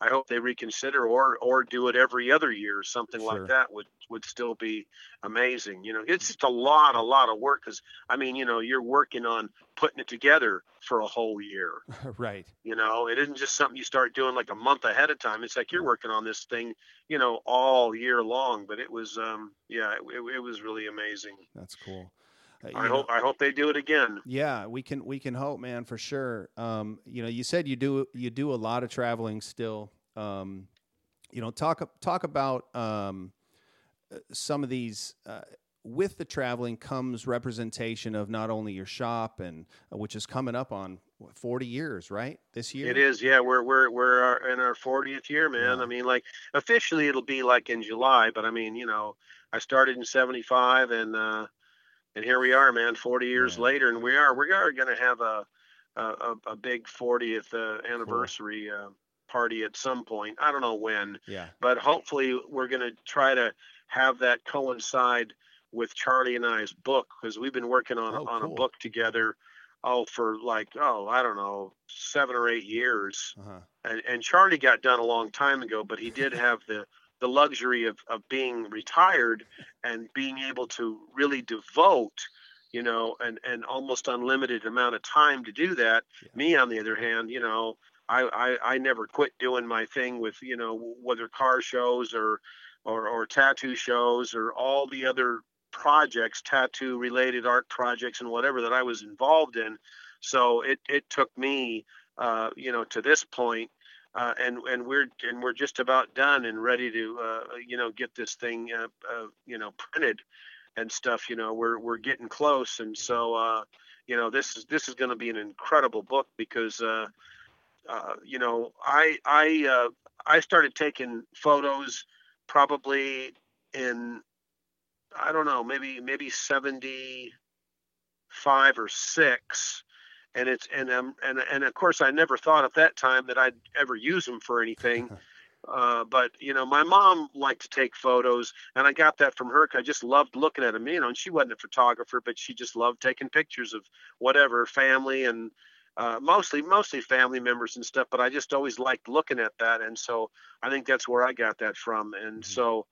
I hope they reconsider or do it every other year or something. Sure. Like that would still be amazing. You know, it's just a lot of work because, I mean, you know, you're working on putting it together for a whole year. Right. You know, it isn't just something you start doing like a month ahead of time. It's like you're working on this thing, you know, all year long. But it was, yeah, it was really amazing. That's cool. I hope they do it again. Yeah, we can hope, man, for sure. You know, you said you do a lot of traveling still. You know, talk about some of these. With the traveling comes representation of not only your shop and which is coming up on what, 40 years, right? This year? It is. Yeah. We're in our 40th year, man. Wow. I mean, like officially it'll be like in July, but I mean, you know, I started in 75 and here we are, man, 40 years later. And we are going to have a big 40th anniversary party at some point. I don't know when, but hopefully we're going to try to have that coincide with Charlie and I's book, because we've been working on a book together I don't know, 7 or 8 years. Uh-huh. And Charlie got done a long time ago, but he did have the luxury of being retired and being able to really devote, you know, an almost unlimited amount of time to do that. Yeah. Me, on the other hand, you know, I never quit doing my thing with, you know, whether car shows or tattoo shows or all the other projects, tattoo related art projects and whatever that I was involved in. So it took me, you know, to this point, and we're just about done and ready to, you know, get this thing, you know, printed and stuff. You know, we're getting close. And so, you know, this is going to be an incredible book because, you know, I started taking photos probably in, I don't know, maybe 75 or 6, and it's and of course I never thought at that time that I'd ever use them for anything, but you know, my mom liked to take photos, and I got that from her, 'cause I just loved looking at them, you know. And she wasn't a photographer, but she just loved taking pictures of whatever, family and mostly family members and stuff, but I just always liked looking at that. And so I think that's where I got that from. And so,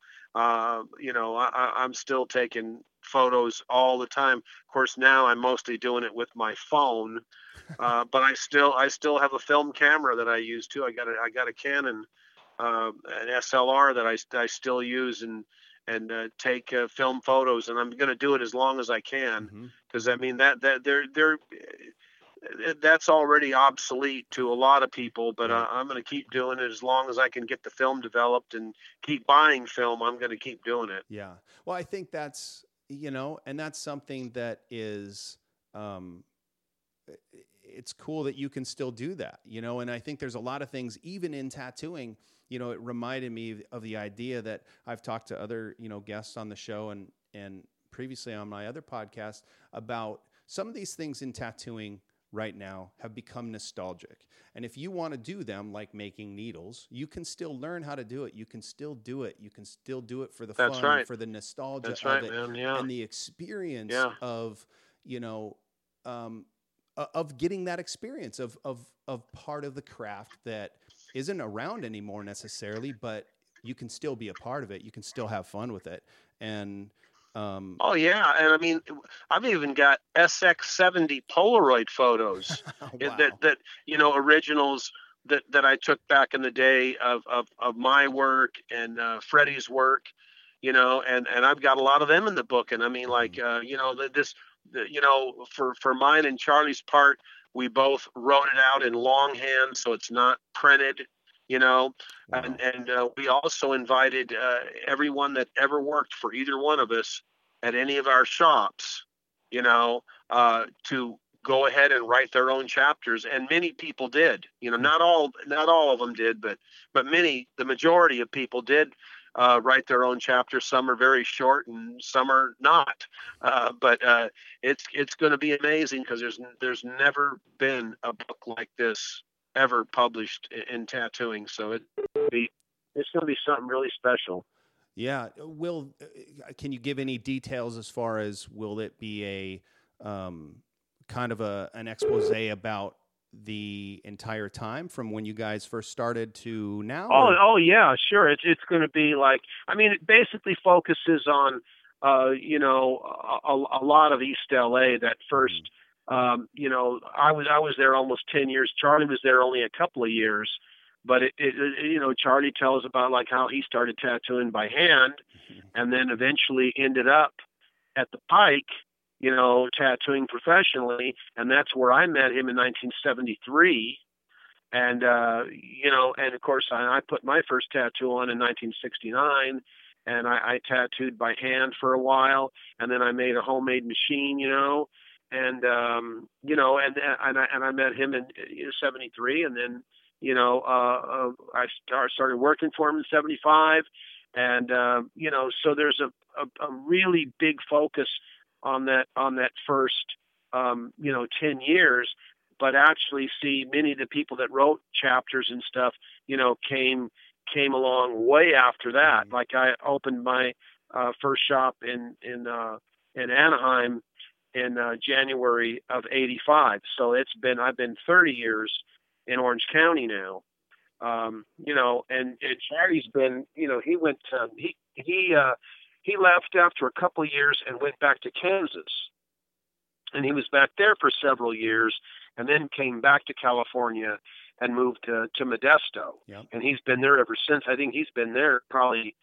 you know, I'm still taking photos all the time. Of course, now I'm mostly doing it with my phone, but I still have a film camera that I use too. I got a Canon, an SLR that I still use and take film photos, and I'm going to do it as long as I can. 'Cause I mean that they're that's already obsolete to a lot of people, but I'm going to keep doing it as long as I can get the film developed and keep buying film. I'm going to keep doing it. Yeah. Well, I think that's, you know, and that's something that is, it's cool that you can still do that, you know. And I think there's a lot of things, even in tattooing, you know, it reminded me of the idea that I've talked to other, you know, guests on the show and previously on my other podcast about some of these things in tattooing right now have become nostalgic. And if you want to do them, like making needles, you can still learn how to do it. You can still do it. You can still do it for the fun, right, for the nostalgia of it, man. Yeah. And the experience of, you know, of getting that experience of part of the craft that isn't around anymore necessarily, but you can still be a part of it. You can still have fun with it. And oh yeah, and I mean, I've even got SX70 Polaroid photos that you know, originals that I took back in the day of my work and Freddie's work, you know, and I've got a lot of them in the book. And I mean, like you know, you know, for mine and Charlie's part, we both wrote it out in longhand, so it's not printed. You know, and we also invited everyone that ever worked for either one of us at any of our shops, you know, to go ahead and write their own chapters. And many people did, you know, not all of them did, but many, the majority of people did write their own chapters. Some are very short and some are not. But it's going to be amazing, because there's never been a book like this ever published in tattooing. So it's going to be something really special. Yeah. Will, can you give any details as far as, will it be a kind of an expose about the entire time from when you guys first started to now? Oh yeah, sure. It's going to be like, I mean, it basically focuses on, you know, a lot of East LA that first, you know, I was there almost 10 years. Charlie was there only a couple of years, but you know, Charlie tells about like how he started tattooing by hand and then eventually ended up at the Pike, you know, tattooing professionally. And that's where I met him in 1973. And, you know, and of course I put my first tattoo on in 1969, and I tattooed by hand for a while. And then I made a homemade machine, you know, And, you know, and I met him in 73. And then, you know, I started working for him in 75. And, you know, so there's a really big focus on that first, you know, 10 years, but actually see many of the people that wrote chapters and stuff, you know, came along way after that. Like I opened my first shop in Anaheim in January of 85. So I've been 30 years in Orange County now. You know, and Charlie's been, you know, he went to, he left after a couple of years and went back to Kansas, and he was back there for several years and then came back to California and moved to Modesto. Yep. And he's been there ever since. I think he's been there probably,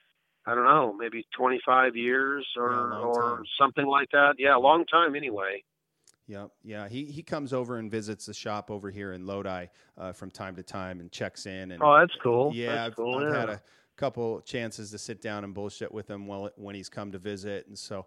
I don't know, maybe 25 years or something like that. Yeah. A long time anyway. Yep. Yeah. He comes over and visits the shop over here in Lodi from time to time and checks in. And, oh, that's cool. Yeah. I've had a couple chances to sit down and bullshit with him when he's come to visit. And so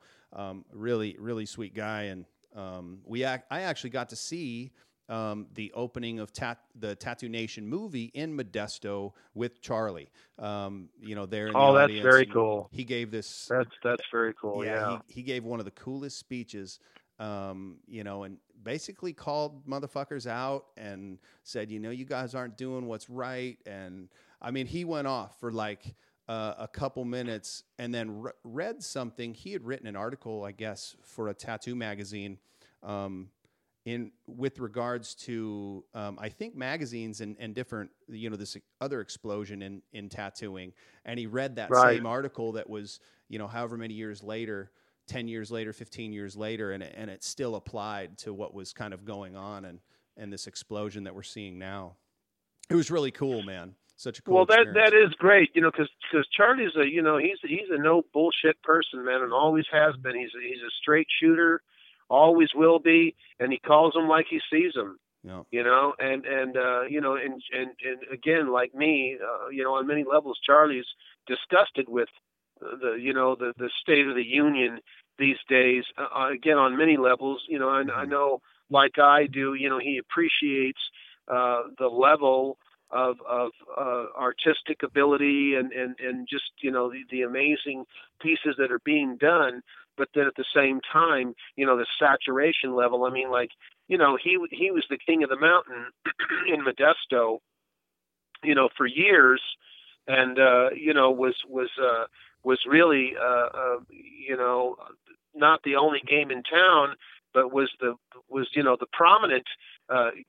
really, really sweet guy. And I actually got to see the opening of the Tattoo Nation movie in Modesto with Charlie. You know, there in the audience. Oh, that's very cool. He gave this. That's very cool. Yeah. He gave one of the coolest speeches. You know, and basically called motherfuckers out and said, you know, you guys aren't doing what's right. And I mean, he went off for like a couple minutes and then read something. He had written an article, I guess, for a tattoo magazine, with regards to, I think magazines and different, you know, this other explosion in tattooing. And he read that same article that was, you know, however many years later, 10 years later, 15 years later, and it still applied to what was kind of going on and this explosion that we're seeing now. It was really cool, man. Such a cool experience. Well, that is great, you know, because Charlie's a, you know, he's a no bullshit person, man, and always has been. He's a straight shooter, always will be, and he calls them like he sees them. Yeah. You know, and you know, and again, like me, you know, on many levels, Charlie's disgusted with the state of the union these days, again, on many levels, you know, and I know like I do, you know, he appreciates, the level of artistic ability and just, you know, the amazing pieces that are being done. But then at the same time, you know, the saturation level, I mean, like, you know, he was the king of the mountain in Modesto, you know, for years. And, you know, was really, you know, not the only game in town, but was you know, the prominent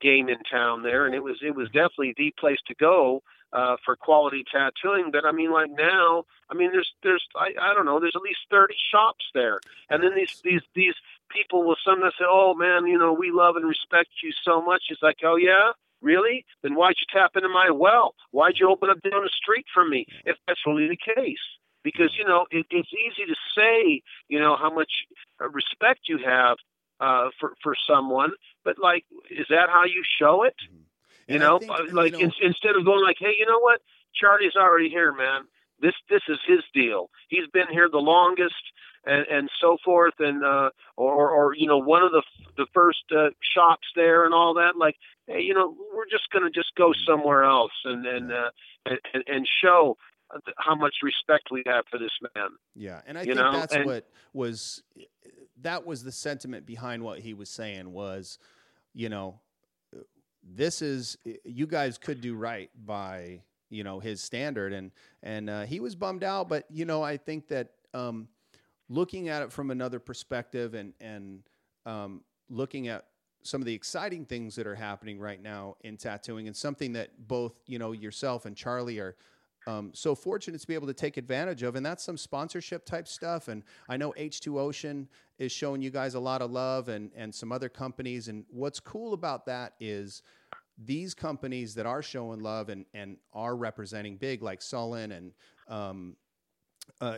game in town there, and it was definitely the place to go for quality tattooing. But I mean, like now, I mean, there's I don't know, there's at least 30 shops there, and then these people will sometimes say, oh man, you know, we love and respect you so much. It's like, oh yeah. Really? Then why'd you tap into my well? Why'd you open up down the street from me? If that's really the case, because you know it's easy to say, you know, how much respect you have for someone, but like, is that how you show it? Mm-hmm. You know, instead of going like, hey, you know what? Charlie's already here, man. This is his deal. He's been here the longest, and so forth, and or you know, one of the first shops there and all that. Like, hey, you know, we're just gonna go somewhere else and show how much respect we have for this man. Yeah, and I think that was the sentiment behind what he was saying was, you know, this is, you guys could do right by, you know, his standard, and he was bummed out, but you know, I think that looking at it from another perspective and looking at some of the exciting things that are happening right now in tattooing, and something that both, you know, yourself and Charlie are so fortunate to be able to take advantage of. And that's some sponsorship type stuff. And I know H2Ocean is showing you guys a lot of love and some other companies. And what's cool about that is these companies that are showing love and are representing big, like Sullen and,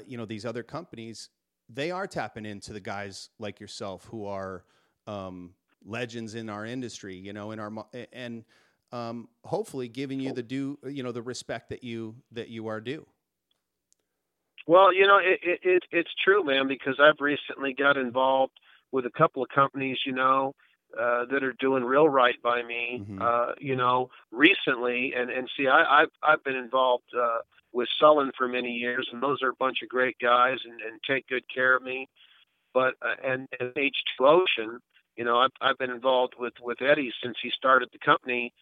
you know, these other companies, they are tapping into the guys like yourself who are legends in our industry, you know, and hopefully giving you the due, you know, the respect that you are due. Well, you know, it's true, man, because I've recently got involved with a couple of companies, you know, that are doing real right by me, mm-hmm. You know, recently. And see, I've been involved with Sullen for many years, and those are a bunch of great guys and take good care of me. But and H2Ocean, you know, I've been involved with Eddie since he started the company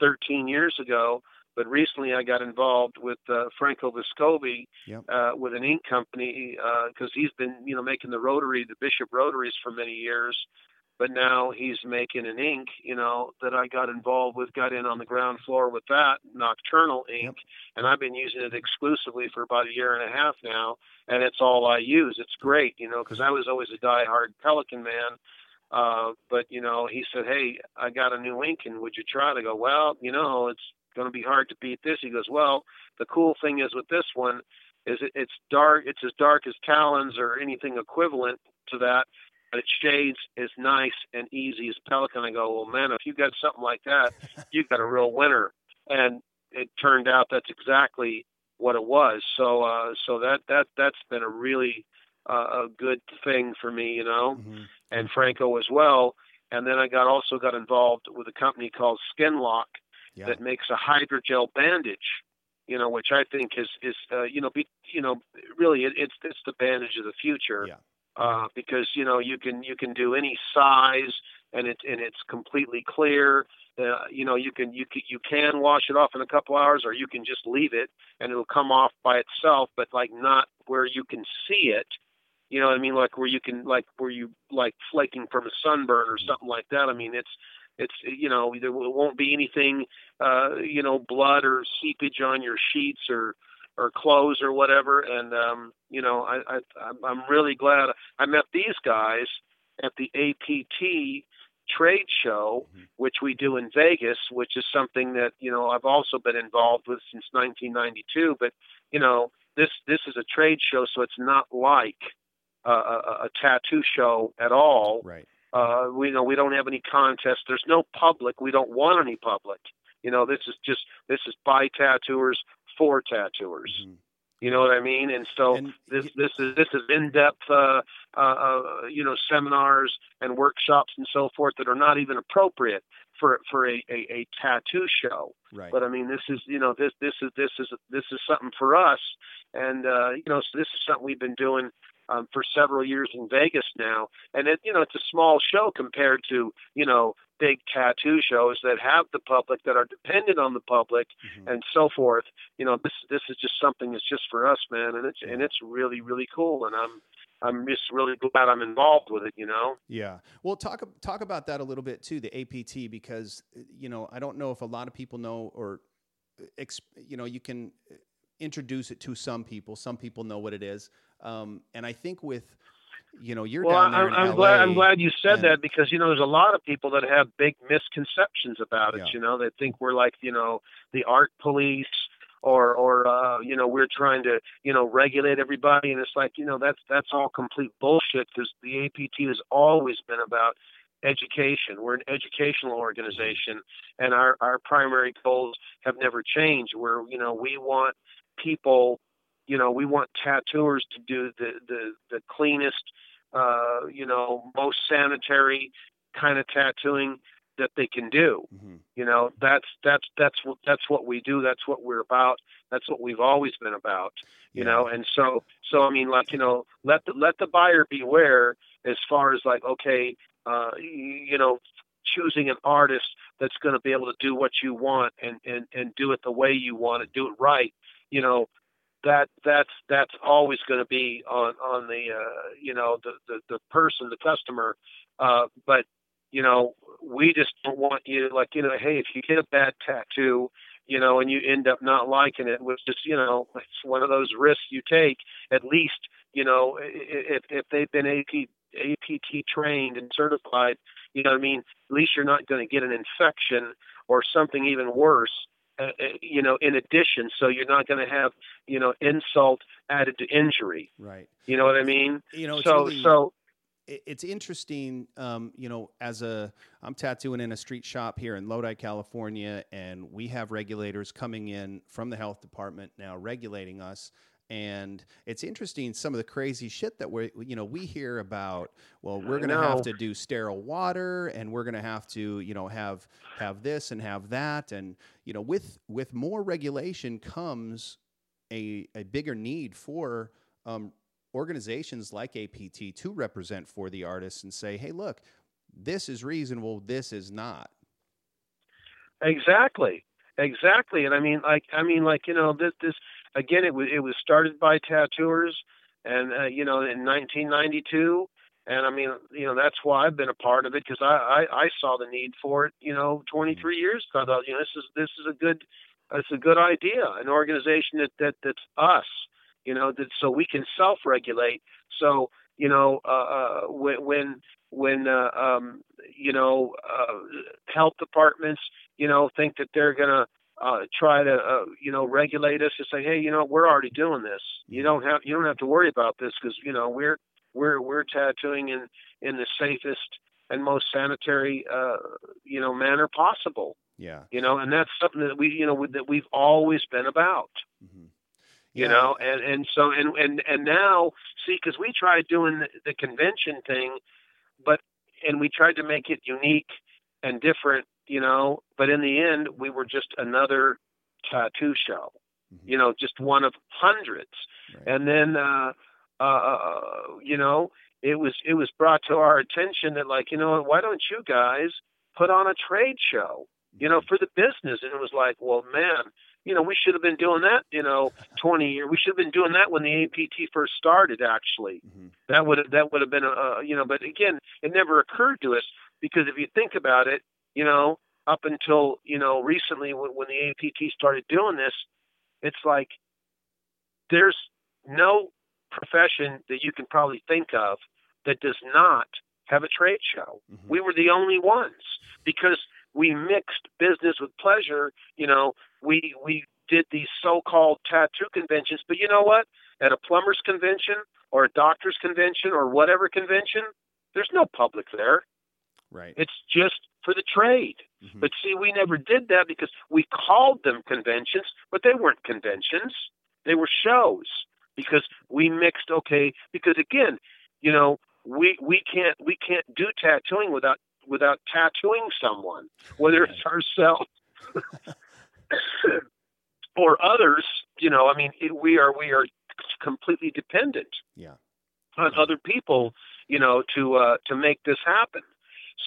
13 years ago. But recently I got involved with Franco Vescovi, yep. With an ink company, because he's been, you know, making the rotary, the Bishop rotaries for many years. But now he's making an ink, you know, that I got involved with, got in on the ground floor with that nocturnal ink. Yep. And I've been using it exclusively for about a year and a half now. And it's all I use. It's great, you know, because I was always a diehard Pelican man. But, you know, he said, hey, I got a new ink and would you try it? I go, well, you know, it's going to be hard to beat this. He goes, well, the cool thing is with this one is it's dark. It's as dark as Talons or anything equivalent to that. But it shades as nice and easy as Pelican. I go, well, man, if you got something like that, you got a real winner. And it turned out that's exactly what it was. So, so that's been a really a good thing for me, you know, mm-hmm. and Franco as well. And then I also got involved with a company called Skinlock yeah. that makes a hydrogel bandage. You know, which I think is really it's the bandage of the future. Yeah. Because, you know, you can do any size and it's completely clear. You know, you can wash it off in a couple hours, or you can just leave it and it'll come off by itself, but like not where you can see it. You know what I mean? Like where you flaking from a sunburn or something like that. I mean, it's, you know, there won't be anything, you know, blood or seepage on your sheets or clothes or whatever. And, you know, I'm really glad I met these guys at the APT trade show, mm-hmm. which we do in Vegas, which is something that, you know, I've also been involved with since 1992, but you know, this is a trade show. So it's not like a tattoo show at all. Right. We don't have any contests. There's no public. We don't want any public. You know, this is by tattooers for tattooers. Mm-hmm. You know what I mean? And so this is in-depth, you know, seminars and workshops and so forth that are not even appropriate for a tattoo show. Right. But I mean, this is something for us. And, you know, so this is something we've been doing for several years in Vegas now. And it, you know, it's a small show compared to, you know, big tattoo shows that have the public, that are dependent on the public, mm-hmm. and so forth. You know, this is just something that's just for us, man. And it's really, really cool. And I'm just really glad I'm involved with it, you know? Yeah. Well, talk about that a little bit too, the APT, because, you know, I don't know if a lot of people know, or, you know, you can introduce it to some people. Some people know what it is. And I think with, you know, you're down there in LA. I'm glad you said that, because, you know, there's a lot of people that have big misconceptions about it. Yeah. You know, they think we're like, you know, the art police or you know, we're trying to, you know, regulate everybody. And it's like, you know, that's all complete bullshit, because the APT has always been about education. We're an educational organization, and our primary goals have never changed. We're, you know, we want people, you know, we want tattooers to do the cleanest, you know, most sanitary kind of tattooing that they can do. Mm-hmm. You know, that's what we do. That's what we're about. That's what we've always been about, you know? And so, I mean, like, you know, let the buyer beware as far as like, okay, you know, choosing an artist that's going to be able to do what you want and do it the way you want it, do it right. You know, that's always going to be on the, you know, the person, the customer. But, you know, we just don't want you to, like, you know, hey, if you get a bad tattoo, you know, and you end up not liking it, which is, you know, it's one of those risks you take. At least, you know, if they've been APT trained and certified, you know what I mean? At least you're not going to get an infection or something even worse. You know, in addition, so you're not going to have, you know, insult added to injury. Right. You know what I mean? You know, so it's interesting. You know, I'm tattooing in a street shop here in Lodi, California, and we have regulators coming in from the health department now regulating us. And it's interesting, some of the crazy shit that we hear about. Well, we're going to have to do sterile water, and we're going to have to, have this and have that, and with more regulation comes a bigger need for organizations like APT to represent for the artists and say, hey, look, this is reasonable, this is not. Exactly, and this. Again, it was started by tattooers, and in 1992, and that's why I've been a part of it, because I saw the need for it. 23 years ago, I thought this is a good idea, an organization that's us, so we can self-regulate. So when health departments think that they're gonna try to regulate us and say, hey, we're already doing this. You don't have to worry about this, because we're tattooing in the safest and most sanitary manner possible. Yeah. And that's something that we've always been about. Mm-hmm. Yeah. And now, see, because we tried doing the convention thing, and we tried to make it unique and different. But in the end, we were just another tattoo show, mm-hmm. Just one of hundreds. Right. And then, it was brought to our attention that, why don't you guys put on a trade show, for the business? And it was like, well, man, we should have been doing that, 20 years. We should have been doing that when the APT first started, actually. Mm-hmm. That would have been, but again, it never occurred to us, because if you think about it, up until, recently when the APT started doing this, it's like there's no profession that you can probably think of that does not have a trade show. Mm-hmm. We were the only ones, because we mixed business with pleasure. We did these so-called tattoo conventions, but you know what? At a plumber's convention or a doctor's convention or whatever convention, there's no public there. Right. It's just for the trade. Mm-hmm. But see, we never did that, because we called them conventions, but they weren't conventions. They were shows, because we mixed, because again, we can't do tattooing without tattooing someone, whether it's ourselves or others, we are completely dependent on other people, to make this happen.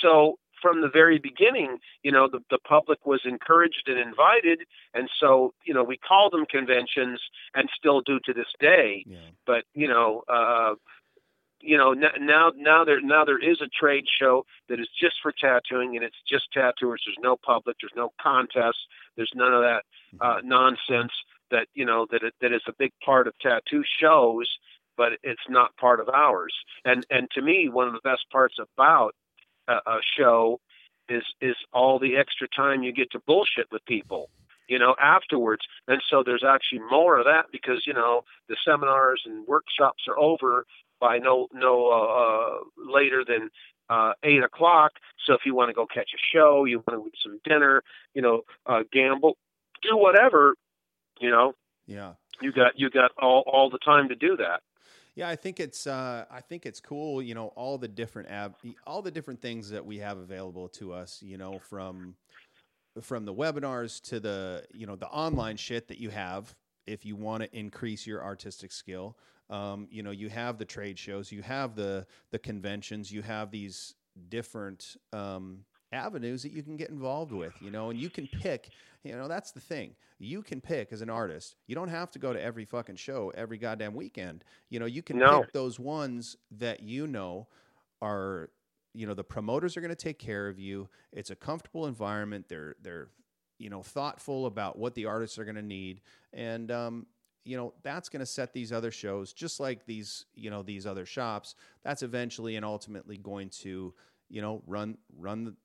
So from the very beginning, the public was encouraged and invited. And so, we call them conventions, and still do to this day. Yeah. But, now there is a trade show that is just for tattooing, and it's just tattooers. There's no public, there's no contests, there's none of that nonsense that is a big part of tattoo shows, but it's not part of ours. And to me, one of the best parts about a show is all the extra time you get to bullshit with people, afterwards. And so there's actually more of that, because the seminars and workshops are over by no later than 8:00. So if you want to go catch a show, you want to eat some dinner, gamble, do whatever, you got all the time to do that. Yeah, I think it's cool, all the different things that we have available to us, from the webinars to the, the online shit that you have if you want to increase your artistic skill. You have the trade shows, you have the conventions, you have these different avenues that you can get involved with, and you can pick, that's the thing. You can pick as an artist. You don't have to go to every fucking show every goddamn weekend. You can pick those ones that are, the promoters are going to take care of you. It's a comfortable environment. They're thoughtful about what the artists are going to need. And, that's going to set these other shows, just like these, these other shops, that's eventually and ultimately going to, run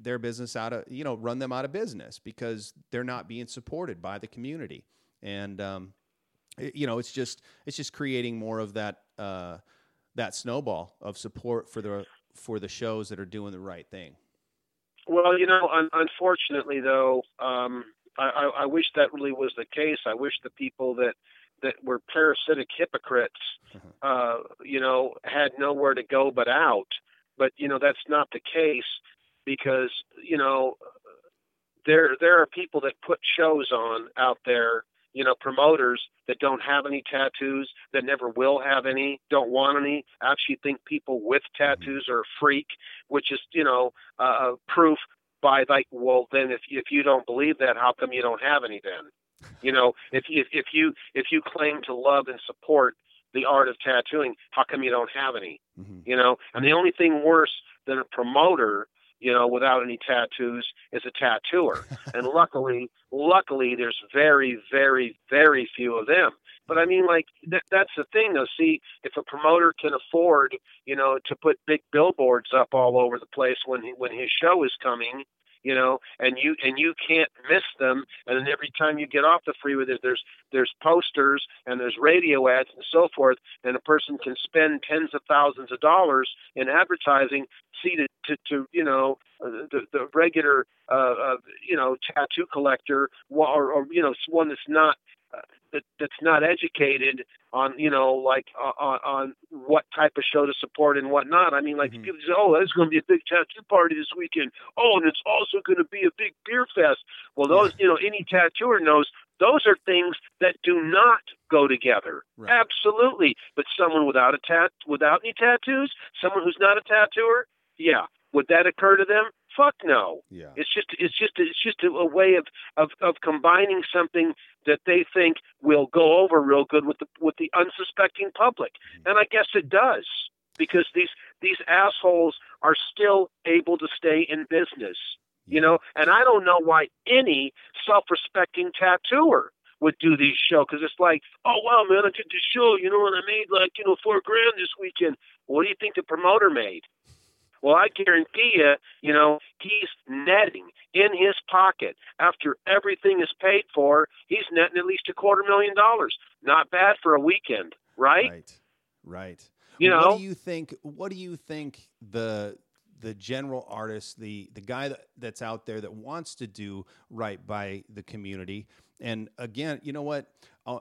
their business out of, run them out of business, because they're not being supported by the community. And, it's just creating more of that, that snowball of support for the shows that are doing the right thing. Well, unfortunately though, I wish that really was the case. I wish the people that that were parasitic hypocrites, you know, had nowhere to go but out. But, you know, that's not the case because, you know, there are people that put shows on out there, you know, promoters that don't have any tattoos, that never will have any, don't want any. I actually think people with tattoos are a freak, which is, you know, proof by like, well, then if you don't believe that, how come you don't have any then? You know, if you claim to love and support the art of tattooing, how come you don't have any? You know, and the only thing worse than a promoter, you know, without any tattoos is a tattooer. And luckily there's very, very, very few of them. But I mean, like, that's the thing though. See, if a promoter can afford, you know, to put big billboards up all over the place when his show is coming, you know, and you can't miss them. And then every time you get off the freeway, there's posters and there's radio ads and so forth. And a person can spend tens of thousands of dollars in advertising, see to you know, the regular, you know, tattoo collector or, you know, one that's not, that's not educated on, you know, like on what type of show to support and whatnot. I mean, like people say, oh, there's going to be a big tattoo party this weekend. Oh, and it's also going to be a big beer fest. Well, those, you know, any tattooer knows those are things that do not go together. Right. Absolutely. But someone without any tattoos, someone who's not a tattooer. Yeah. Would that occur to them? Fuck no. Yeah. It's just a way of combining something that they think will go over real good with the unsuspecting public. And I guess it does, because these assholes are still able to stay in business, you know, and I don't know why any self-respecting tattooer would do these shows, because it's like, oh, wow, man, I did this show, you know, and I made like, you know, $4,000 this weekend. What do you think the promoter made? Well, I guarantee you, you know, he's netting in his pocket after everything is paid for. He's netting at least $250,000. Not bad for a weekend, right? Right. You know, what do you think the general artist, the guy that's out there that wants to do right by the community? And again, you know what?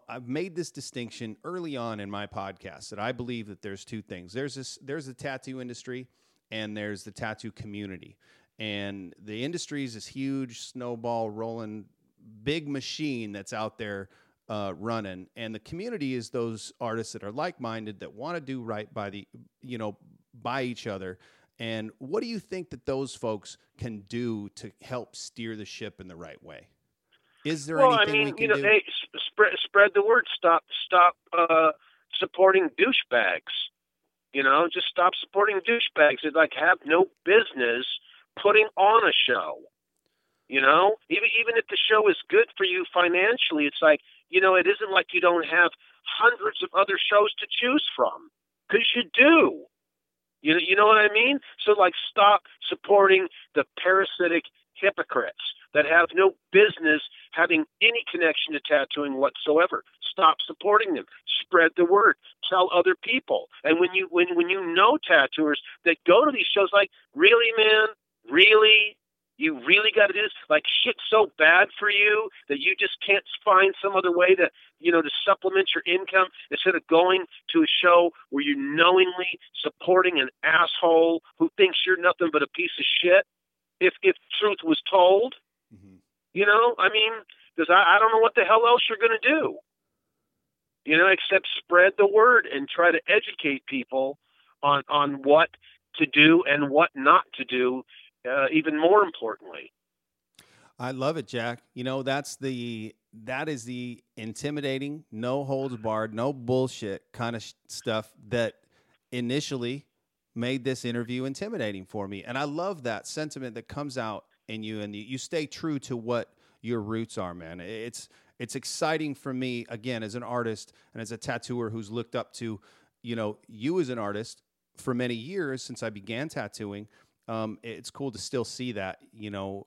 I've made this distinction early on in my podcast that I believe that there's two things. There's the tattoo industry, and there's the tattoo community. And the industry is this huge snowball rolling big machine that's out there running. And the community is those artists that are like-minded, that want to do right by the, you know, by each other. And what do you think that those folks can do to help steer the ship in the right way? Is there anything we can do? Well, I mean, you know, hey, spread the word. Stop supporting douchebags. You know, just stop supporting douchebags that, like, have no business putting on a show. You know, even if the show is good for you financially, it's like, you know, it isn't like you don't have hundreds of other shows to choose from, because you do. You know what I mean? So, like, stop supporting the parasitic hypocrites that have no business having any connection to tattooing whatsoever. Stop supporting them. Spread the word. Tell other people. And when you know tattooers that go to these shows, like, really, man? Really? You really got to do this? Like, shit's so bad for you that you just can't find some other way to, you know, to supplement your income instead of going to a show where you're knowingly supporting an asshole who thinks you're nothing but a piece of shit, if truth was told. You know, I mean, because I don't know what the hell else you're going to do, you know, except spread the word and try to educate people on what to do and what not to do, even more importantly. I love it, Jack. You know, that is the intimidating, no holds barred, no bullshit kind of stuff that initially made this interview intimidating for me. And I love that sentiment that comes out in you, and you stay true to what your roots are, man. It's exciting for me, again, as an artist and as a tattooer who's looked up to, you know, you as an artist for many years since I began tattooing. It's cool to still see that, you know,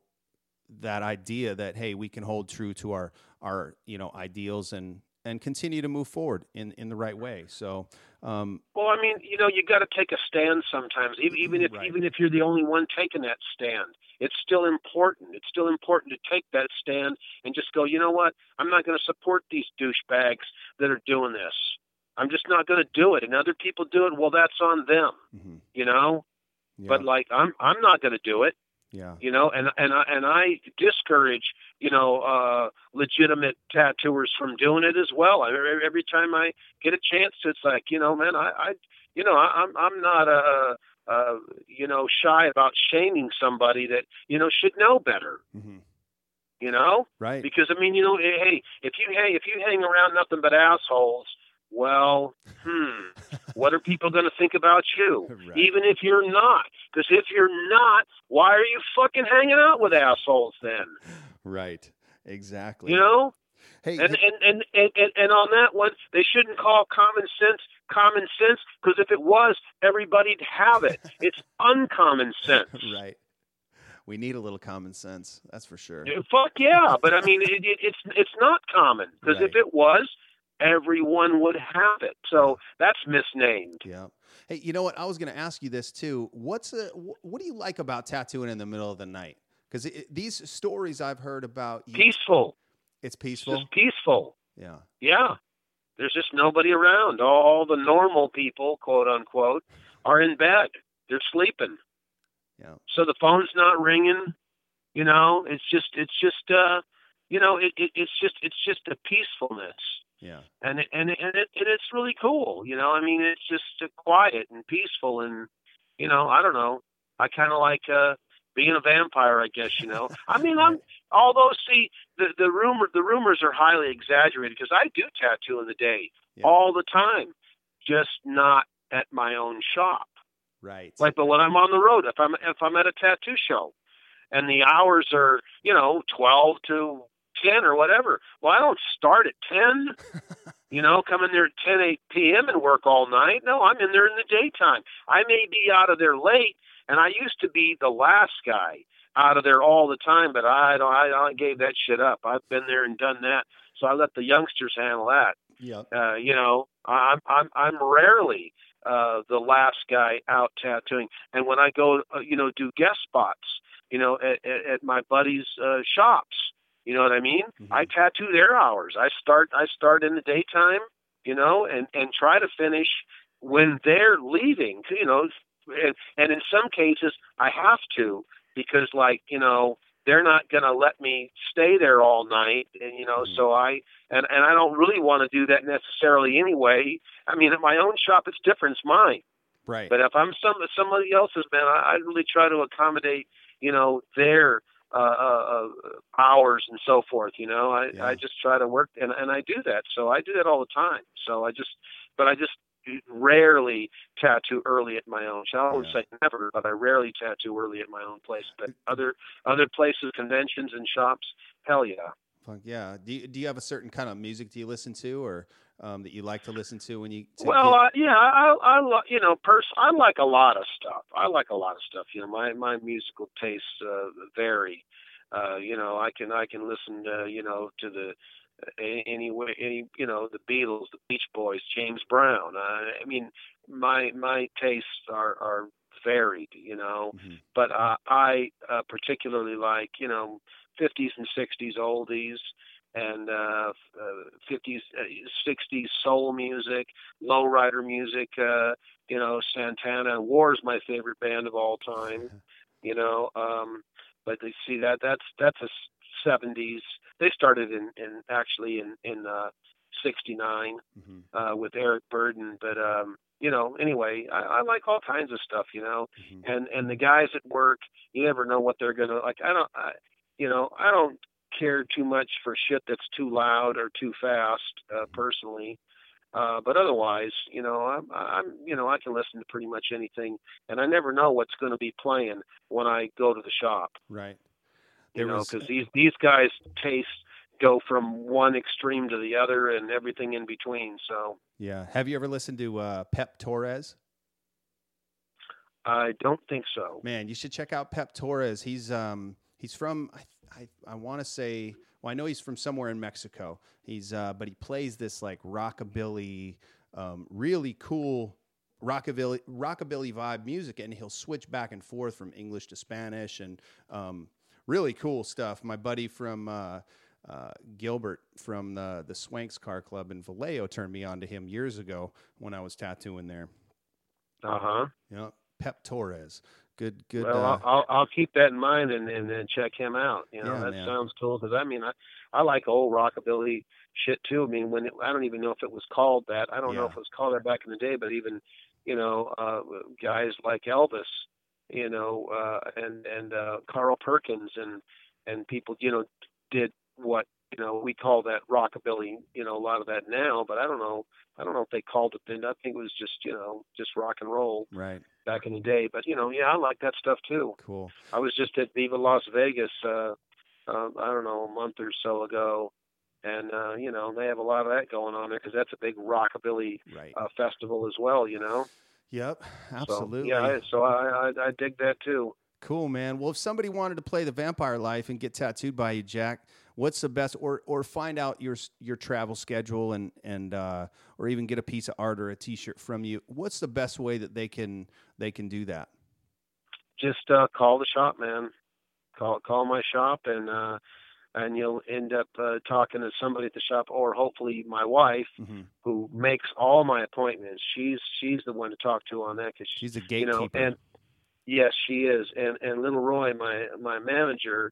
that idea that, hey, we can hold true to our, you know, ideals and and continue to move forward in the right way. So, well, I mean, you know, you got to take a stand sometimes, even if right. even if you're the only one taking that stand, it's still important. It's still important to take that stand and just go, you know what? I'm not going to support these douchebags that are doing this. I'm just not going to do it. And other people do it. Well, that's on them, mm-hmm. you know, yeah. but like, I'm not going to do it. Yeah. You know, and I discourage, you know, legitimate tattooers from doing it as well. Every time I get a chance, it's like, you know, man, I'm not shy about shaming somebody that, you know, should know better, mm-hmm. you know, right. Because I mean, you know, if you hang around nothing but assholes, well, what are people going to think about you? Right. Even if you're not, because if you're not, why are you fucking hanging out with assholes then? Right. Exactly. You know, hey, and on that one, they shouldn't call common sense, because if it was, everybody'd have it. It's uncommon sense. Right. We need a little common sense. That's for sure. Fuck yeah. But I mean, it's not common, because right. if it was, everyone would have it. So that's misnamed. Yeah. Hey, you know what? I was going to ask you this too. What do you like about tattooing in the middle of the night? Because these stories I've heard about you, peaceful. It's peaceful. It's just peaceful. Yeah. Yeah. There's just nobody around. All the normal people, quote unquote, are in bed. They're sleeping. Yeah. So the phone's not ringing. You know, it's just a peacefulness. Yeah. And it's really cool. You know, I mean, it's just quiet and peaceful and, you know, I don't know. I kind of like, being a vampire, I guess, you know, I mean, the rumors are highly exaggerated, because I do tattoo in the day all the time, just not at my own shop. Right. Like, but when I'm on the road, if I'm at a tattoo show and the hours are, you know, 12 to 10 or whatever. Well, I don't start at 10, you know, come in there at 10, 8 p.m. and work all night. No, I'm in there in the daytime. I may be out of there late, and I used to be the last guy out of there all the time, but I gave that shit up. I've been there and done that, so I let the youngsters handle that. Yeah. You know, I'm rarely the last guy out tattooing. And when I go, you know, do guest spots, you know, at my buddies' shops, you know what I mean? Mm-hmm. I tattoo their hours. I start in the daytime, you know, and try to finish when they're leaving, you know, and in some cases I have to, because like, you know, they're not going to let me stay there all night. And, you know, mm-hmm. so I don't really want to do that necessarily anyway. I mean, at my own shop, it's different. It's mine. Right. But if I'm somebody else's, man, I really try to accommodate, you know, their hours and so forth, you know, I just try to work and I do that. So I do that all the time. So I just rarely tattoo early at my own shop. I would say never, but I rarely tattoo early at my own place, but other places, conventions and shops. Hell yeah. Yeah. Do you have a certain kind of music do you listen to, or that you like to listen to when you? I like a lot of stuff. You know, my musical tastes vary. You know, I can listen to, you know, to the any you know, the Beatles, the Beach Boys, James Brown. I mean, my tastes are varied. You know, mm-hmm. but I particularly like, you know, 50s and 60s oldies, and 50s, 60s soul music, lowrider music, you know, Santana. War is my favorite band of all time, you know. But they see that's a 70s. They started in 69 mm-hmm. With Eric Burdon. But, you know, anyway, I like all kinds of stuff, you know. Mm-hmm. And the guys at work, you never know what they're going to, like, you know, I don't care too much for shit that's too loud or too fast, personally. But otherwise, you know, I'm, you know, I can listen to pretty much anything, and I never know what's going to be playing when I go to the shop. Right. Because these guys' tastes go from one extreme to the other and everything in between. So. Yeah. Have you ever listened to Pep Torres? I don't think so. Man, you should check out Pep Torres. He's from I want to say, well, I know he's from somewhere in Mexico. He's but he plays this like rockabilly, really cool rockabilly vibe music, and he'll switch back and forth from English to Spanish, and really cool stuff. My buddy from Gilbert from the Swanks Car Club in Vallejo turned me on to him years ago when I was tattooing there. Uh-huh. Yeah, you know, Pep Torres. Good. Well, I'll keep that in mind and then check him out. You know, yeah, that man. Sounds cool, because I mean, I like old rockabilly shit too. I mean, when I don't even know if it was called that. I don't know if it was called that back in the day, but even, you know, guys like Elvis, you know, and Carl Perkins and people, you know, did what, you know, we call that rockabilly, you know, a lot of that now, but I don't know if they called it then. I think it was just, you know, just rock and roll right back in the day. But, you know, yeah, I like that stuff too. Cool. I was just at Viva Las Vegas, I don't know, a month or so ago. And, you know, they have a lot of that going on there, because that's a big rockabilly festival as well, you know? Yep, absolutely. So, yeah, so I dig that too. Cool, man. Well, if somebody wanted to play the vampire life and get tattooed by you, Jack, what's the best, or find out your travel schedule and or even get a piece of art or a T-shirt from you, what's the best way that they can do that? Just call the shop, man. Call my shop, and you'll end up talking to somebody at the shop, or hopefully my wife, mm-hmm. who makes all my appointments. She's the one to talk to on that, because she's a gatekeeper. You know, and yes, she is. And little Roy, my manager,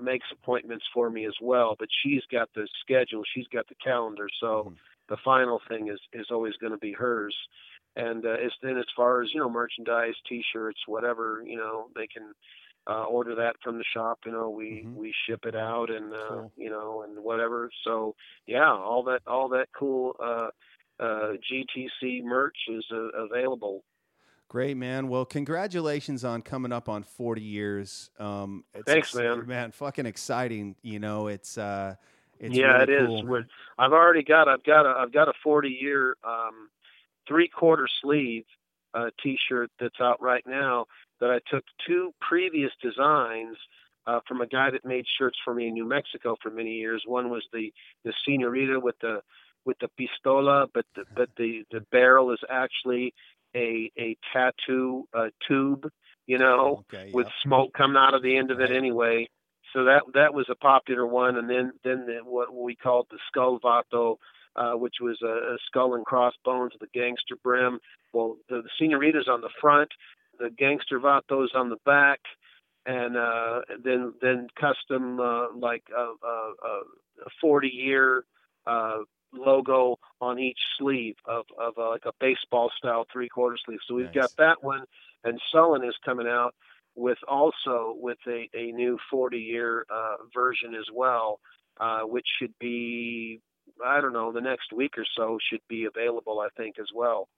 makes appointments for me as well, but she's got the schedule, she's got the calendar, so mm-hmm. the final thing is always going to be hers. And then as far as, you know, merchandise, T-shirts, whatever, you know, they can order that from the shop. You know, we ship it out, and cool. you know, and whatever. So yeah, all that cool GTC merch is available. Great, man. Well, congratulations on coming up on 40 years. Thanks, man. Man, fucking exciting. You know, it's yeah, really it cool. is. I've got a 40-year three-quarter sleeve T-shirt that's out right now, that I took two previous designs from a guy that made shirts for me in New Mexico for many years. One was the señorita with the pistola, but the barrel is actually a tattoo tube, you know, okay, with smoke coming out of the end of it anyway. So that was a popular one. And then what we called the skull vato, which was a skull and crossbones with a gangster brim. Well, the señorita's on the front, the gangster vato's on the back, and then custom like a 40-year logo on each sleeve of like a baseball style three-quarter sleeve. So we've got that one, and Sullen is coming out with a new 40-year version as well, which should be, I don't know, the next week or so should be available, I think, as well.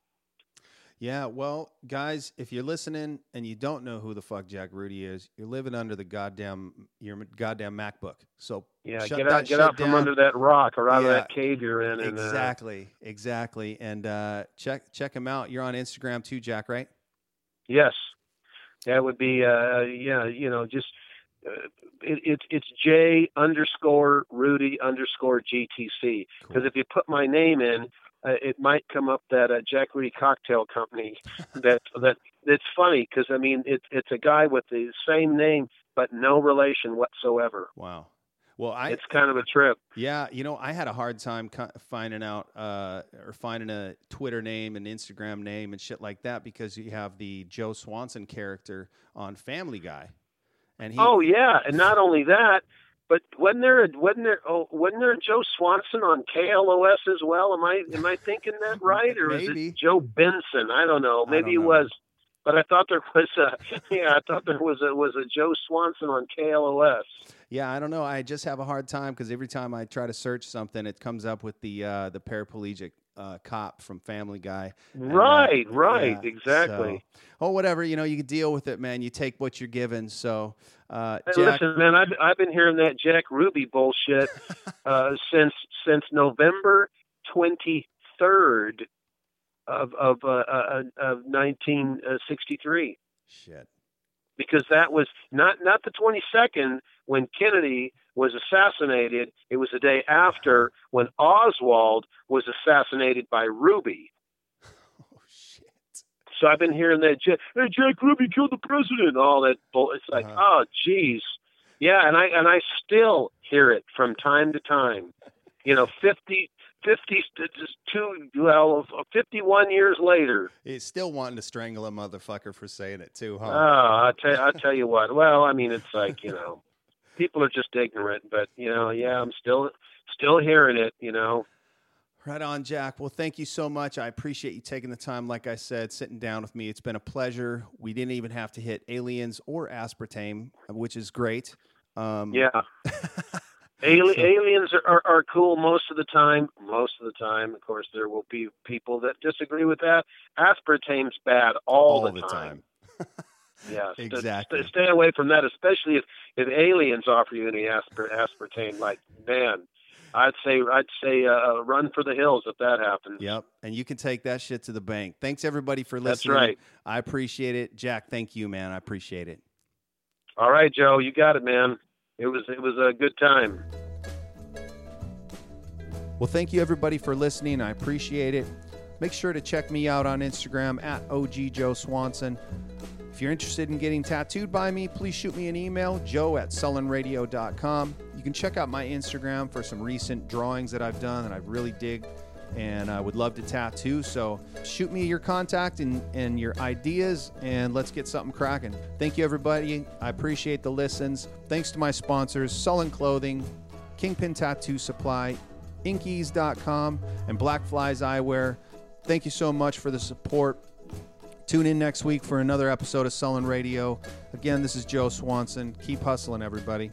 Yeah, well, guys, if you're listening and you don't know who the fuck Jack Rudy is, you're living under the goddamn MacBook. So get out from under that rock or out of that cave you're in. And, exactly. And check him out. You're on Instagram too, Jack, right? Yes, that would be You know, just it's J_Rudy_GTC, because cool. if you put my name in. It might come up that Jack Rudy Cocktail Company. That it's funny, because I mean it's a guy with the same name but no relation whatsoever. Wow. Well, it's kind of a trip. Yeah, you know, I had a hard time finding out or finding a Twitter name and Instagram name and shit like that, because you have the Joe Swanson character on Family Guy, and he. Oh yeah, and not only that. But wasn't there a Joe Swanson on KLOS as well? Am I thinking that right, or is it Joe Benson? I don't know. Maybe it was, but I thought there was a Joe Swanson on KLOS. Yeah, I don't know. I just have a hard time, because every time I try to search something, it comes up with the paraplegic cop from Family Guy. Right, yeah, exactly. So, whatever, you know, you can deal with it, man. You take what you're given. So, Jack... Listen, man, I've been hearing that Jack Ruby bullshit since November 23rd of 1963. Shit. Because that was not the 22nd, when Kennedy was assassinated, it was the day after when Oswald was assassinated by Ruby. Oh, shit. So I've been hearing that, hey, Jack Ruby killed the president, all that bull. It's like, oh, geez. Yeah, and I still hear it from time to time. You know, 51 years later. He's still wanting to strangle a motherfucker for saying it too, huh? I'll tell you what. Well, I mean, it's like, you know, people are just ignorant, but, you know, yeah, I'm still hearing it, you know. Right on, Jack. Well, thank you so much. I appreciate you taking the time, like I said, sitting down with me. It's been a pleasure. We didn't even have to hit aliens or aspartame, which is great. Yeah. Aliens are cool most of the time. Most of the time, of course, there will be people that disagree with that. Aspartame's bad all the time. Yeah, exactly. Stay away from that, especially if aliens offer you any aspartame. Like, man, I'd say run for the hills if that happens. Yep, and you can take that shit to the bank. Thanks everybody for listening. That's right. I appreciate it, Jack. Thank you, man. I appreciate it. All right, Joe, you got it, man. It was a good time. Well, thank you everybody for listening. I appreciate it. Make sure to check me out on Instagram at OGJoeSwanson. If you're interested in getting tattooed by me, please shoot me an email, joe@sullenradio.com. You can check out my Instagram for some recent drawings that I've done that I really dig and I would love to tattoo. So shoot me your contact and your ideas, and let's get something cracking. Thank you, everybody. I appreciate the listens. Thanks to my sponsors, Sullen Clothing, Kingpin Tattoo Supply, Inkies.com, and Blackflies Eyewear. Thank you so much for the support. Tune in next week for another episode of Sullen Radio. Again, this is Joe Swanson. Keep hustling, everybody.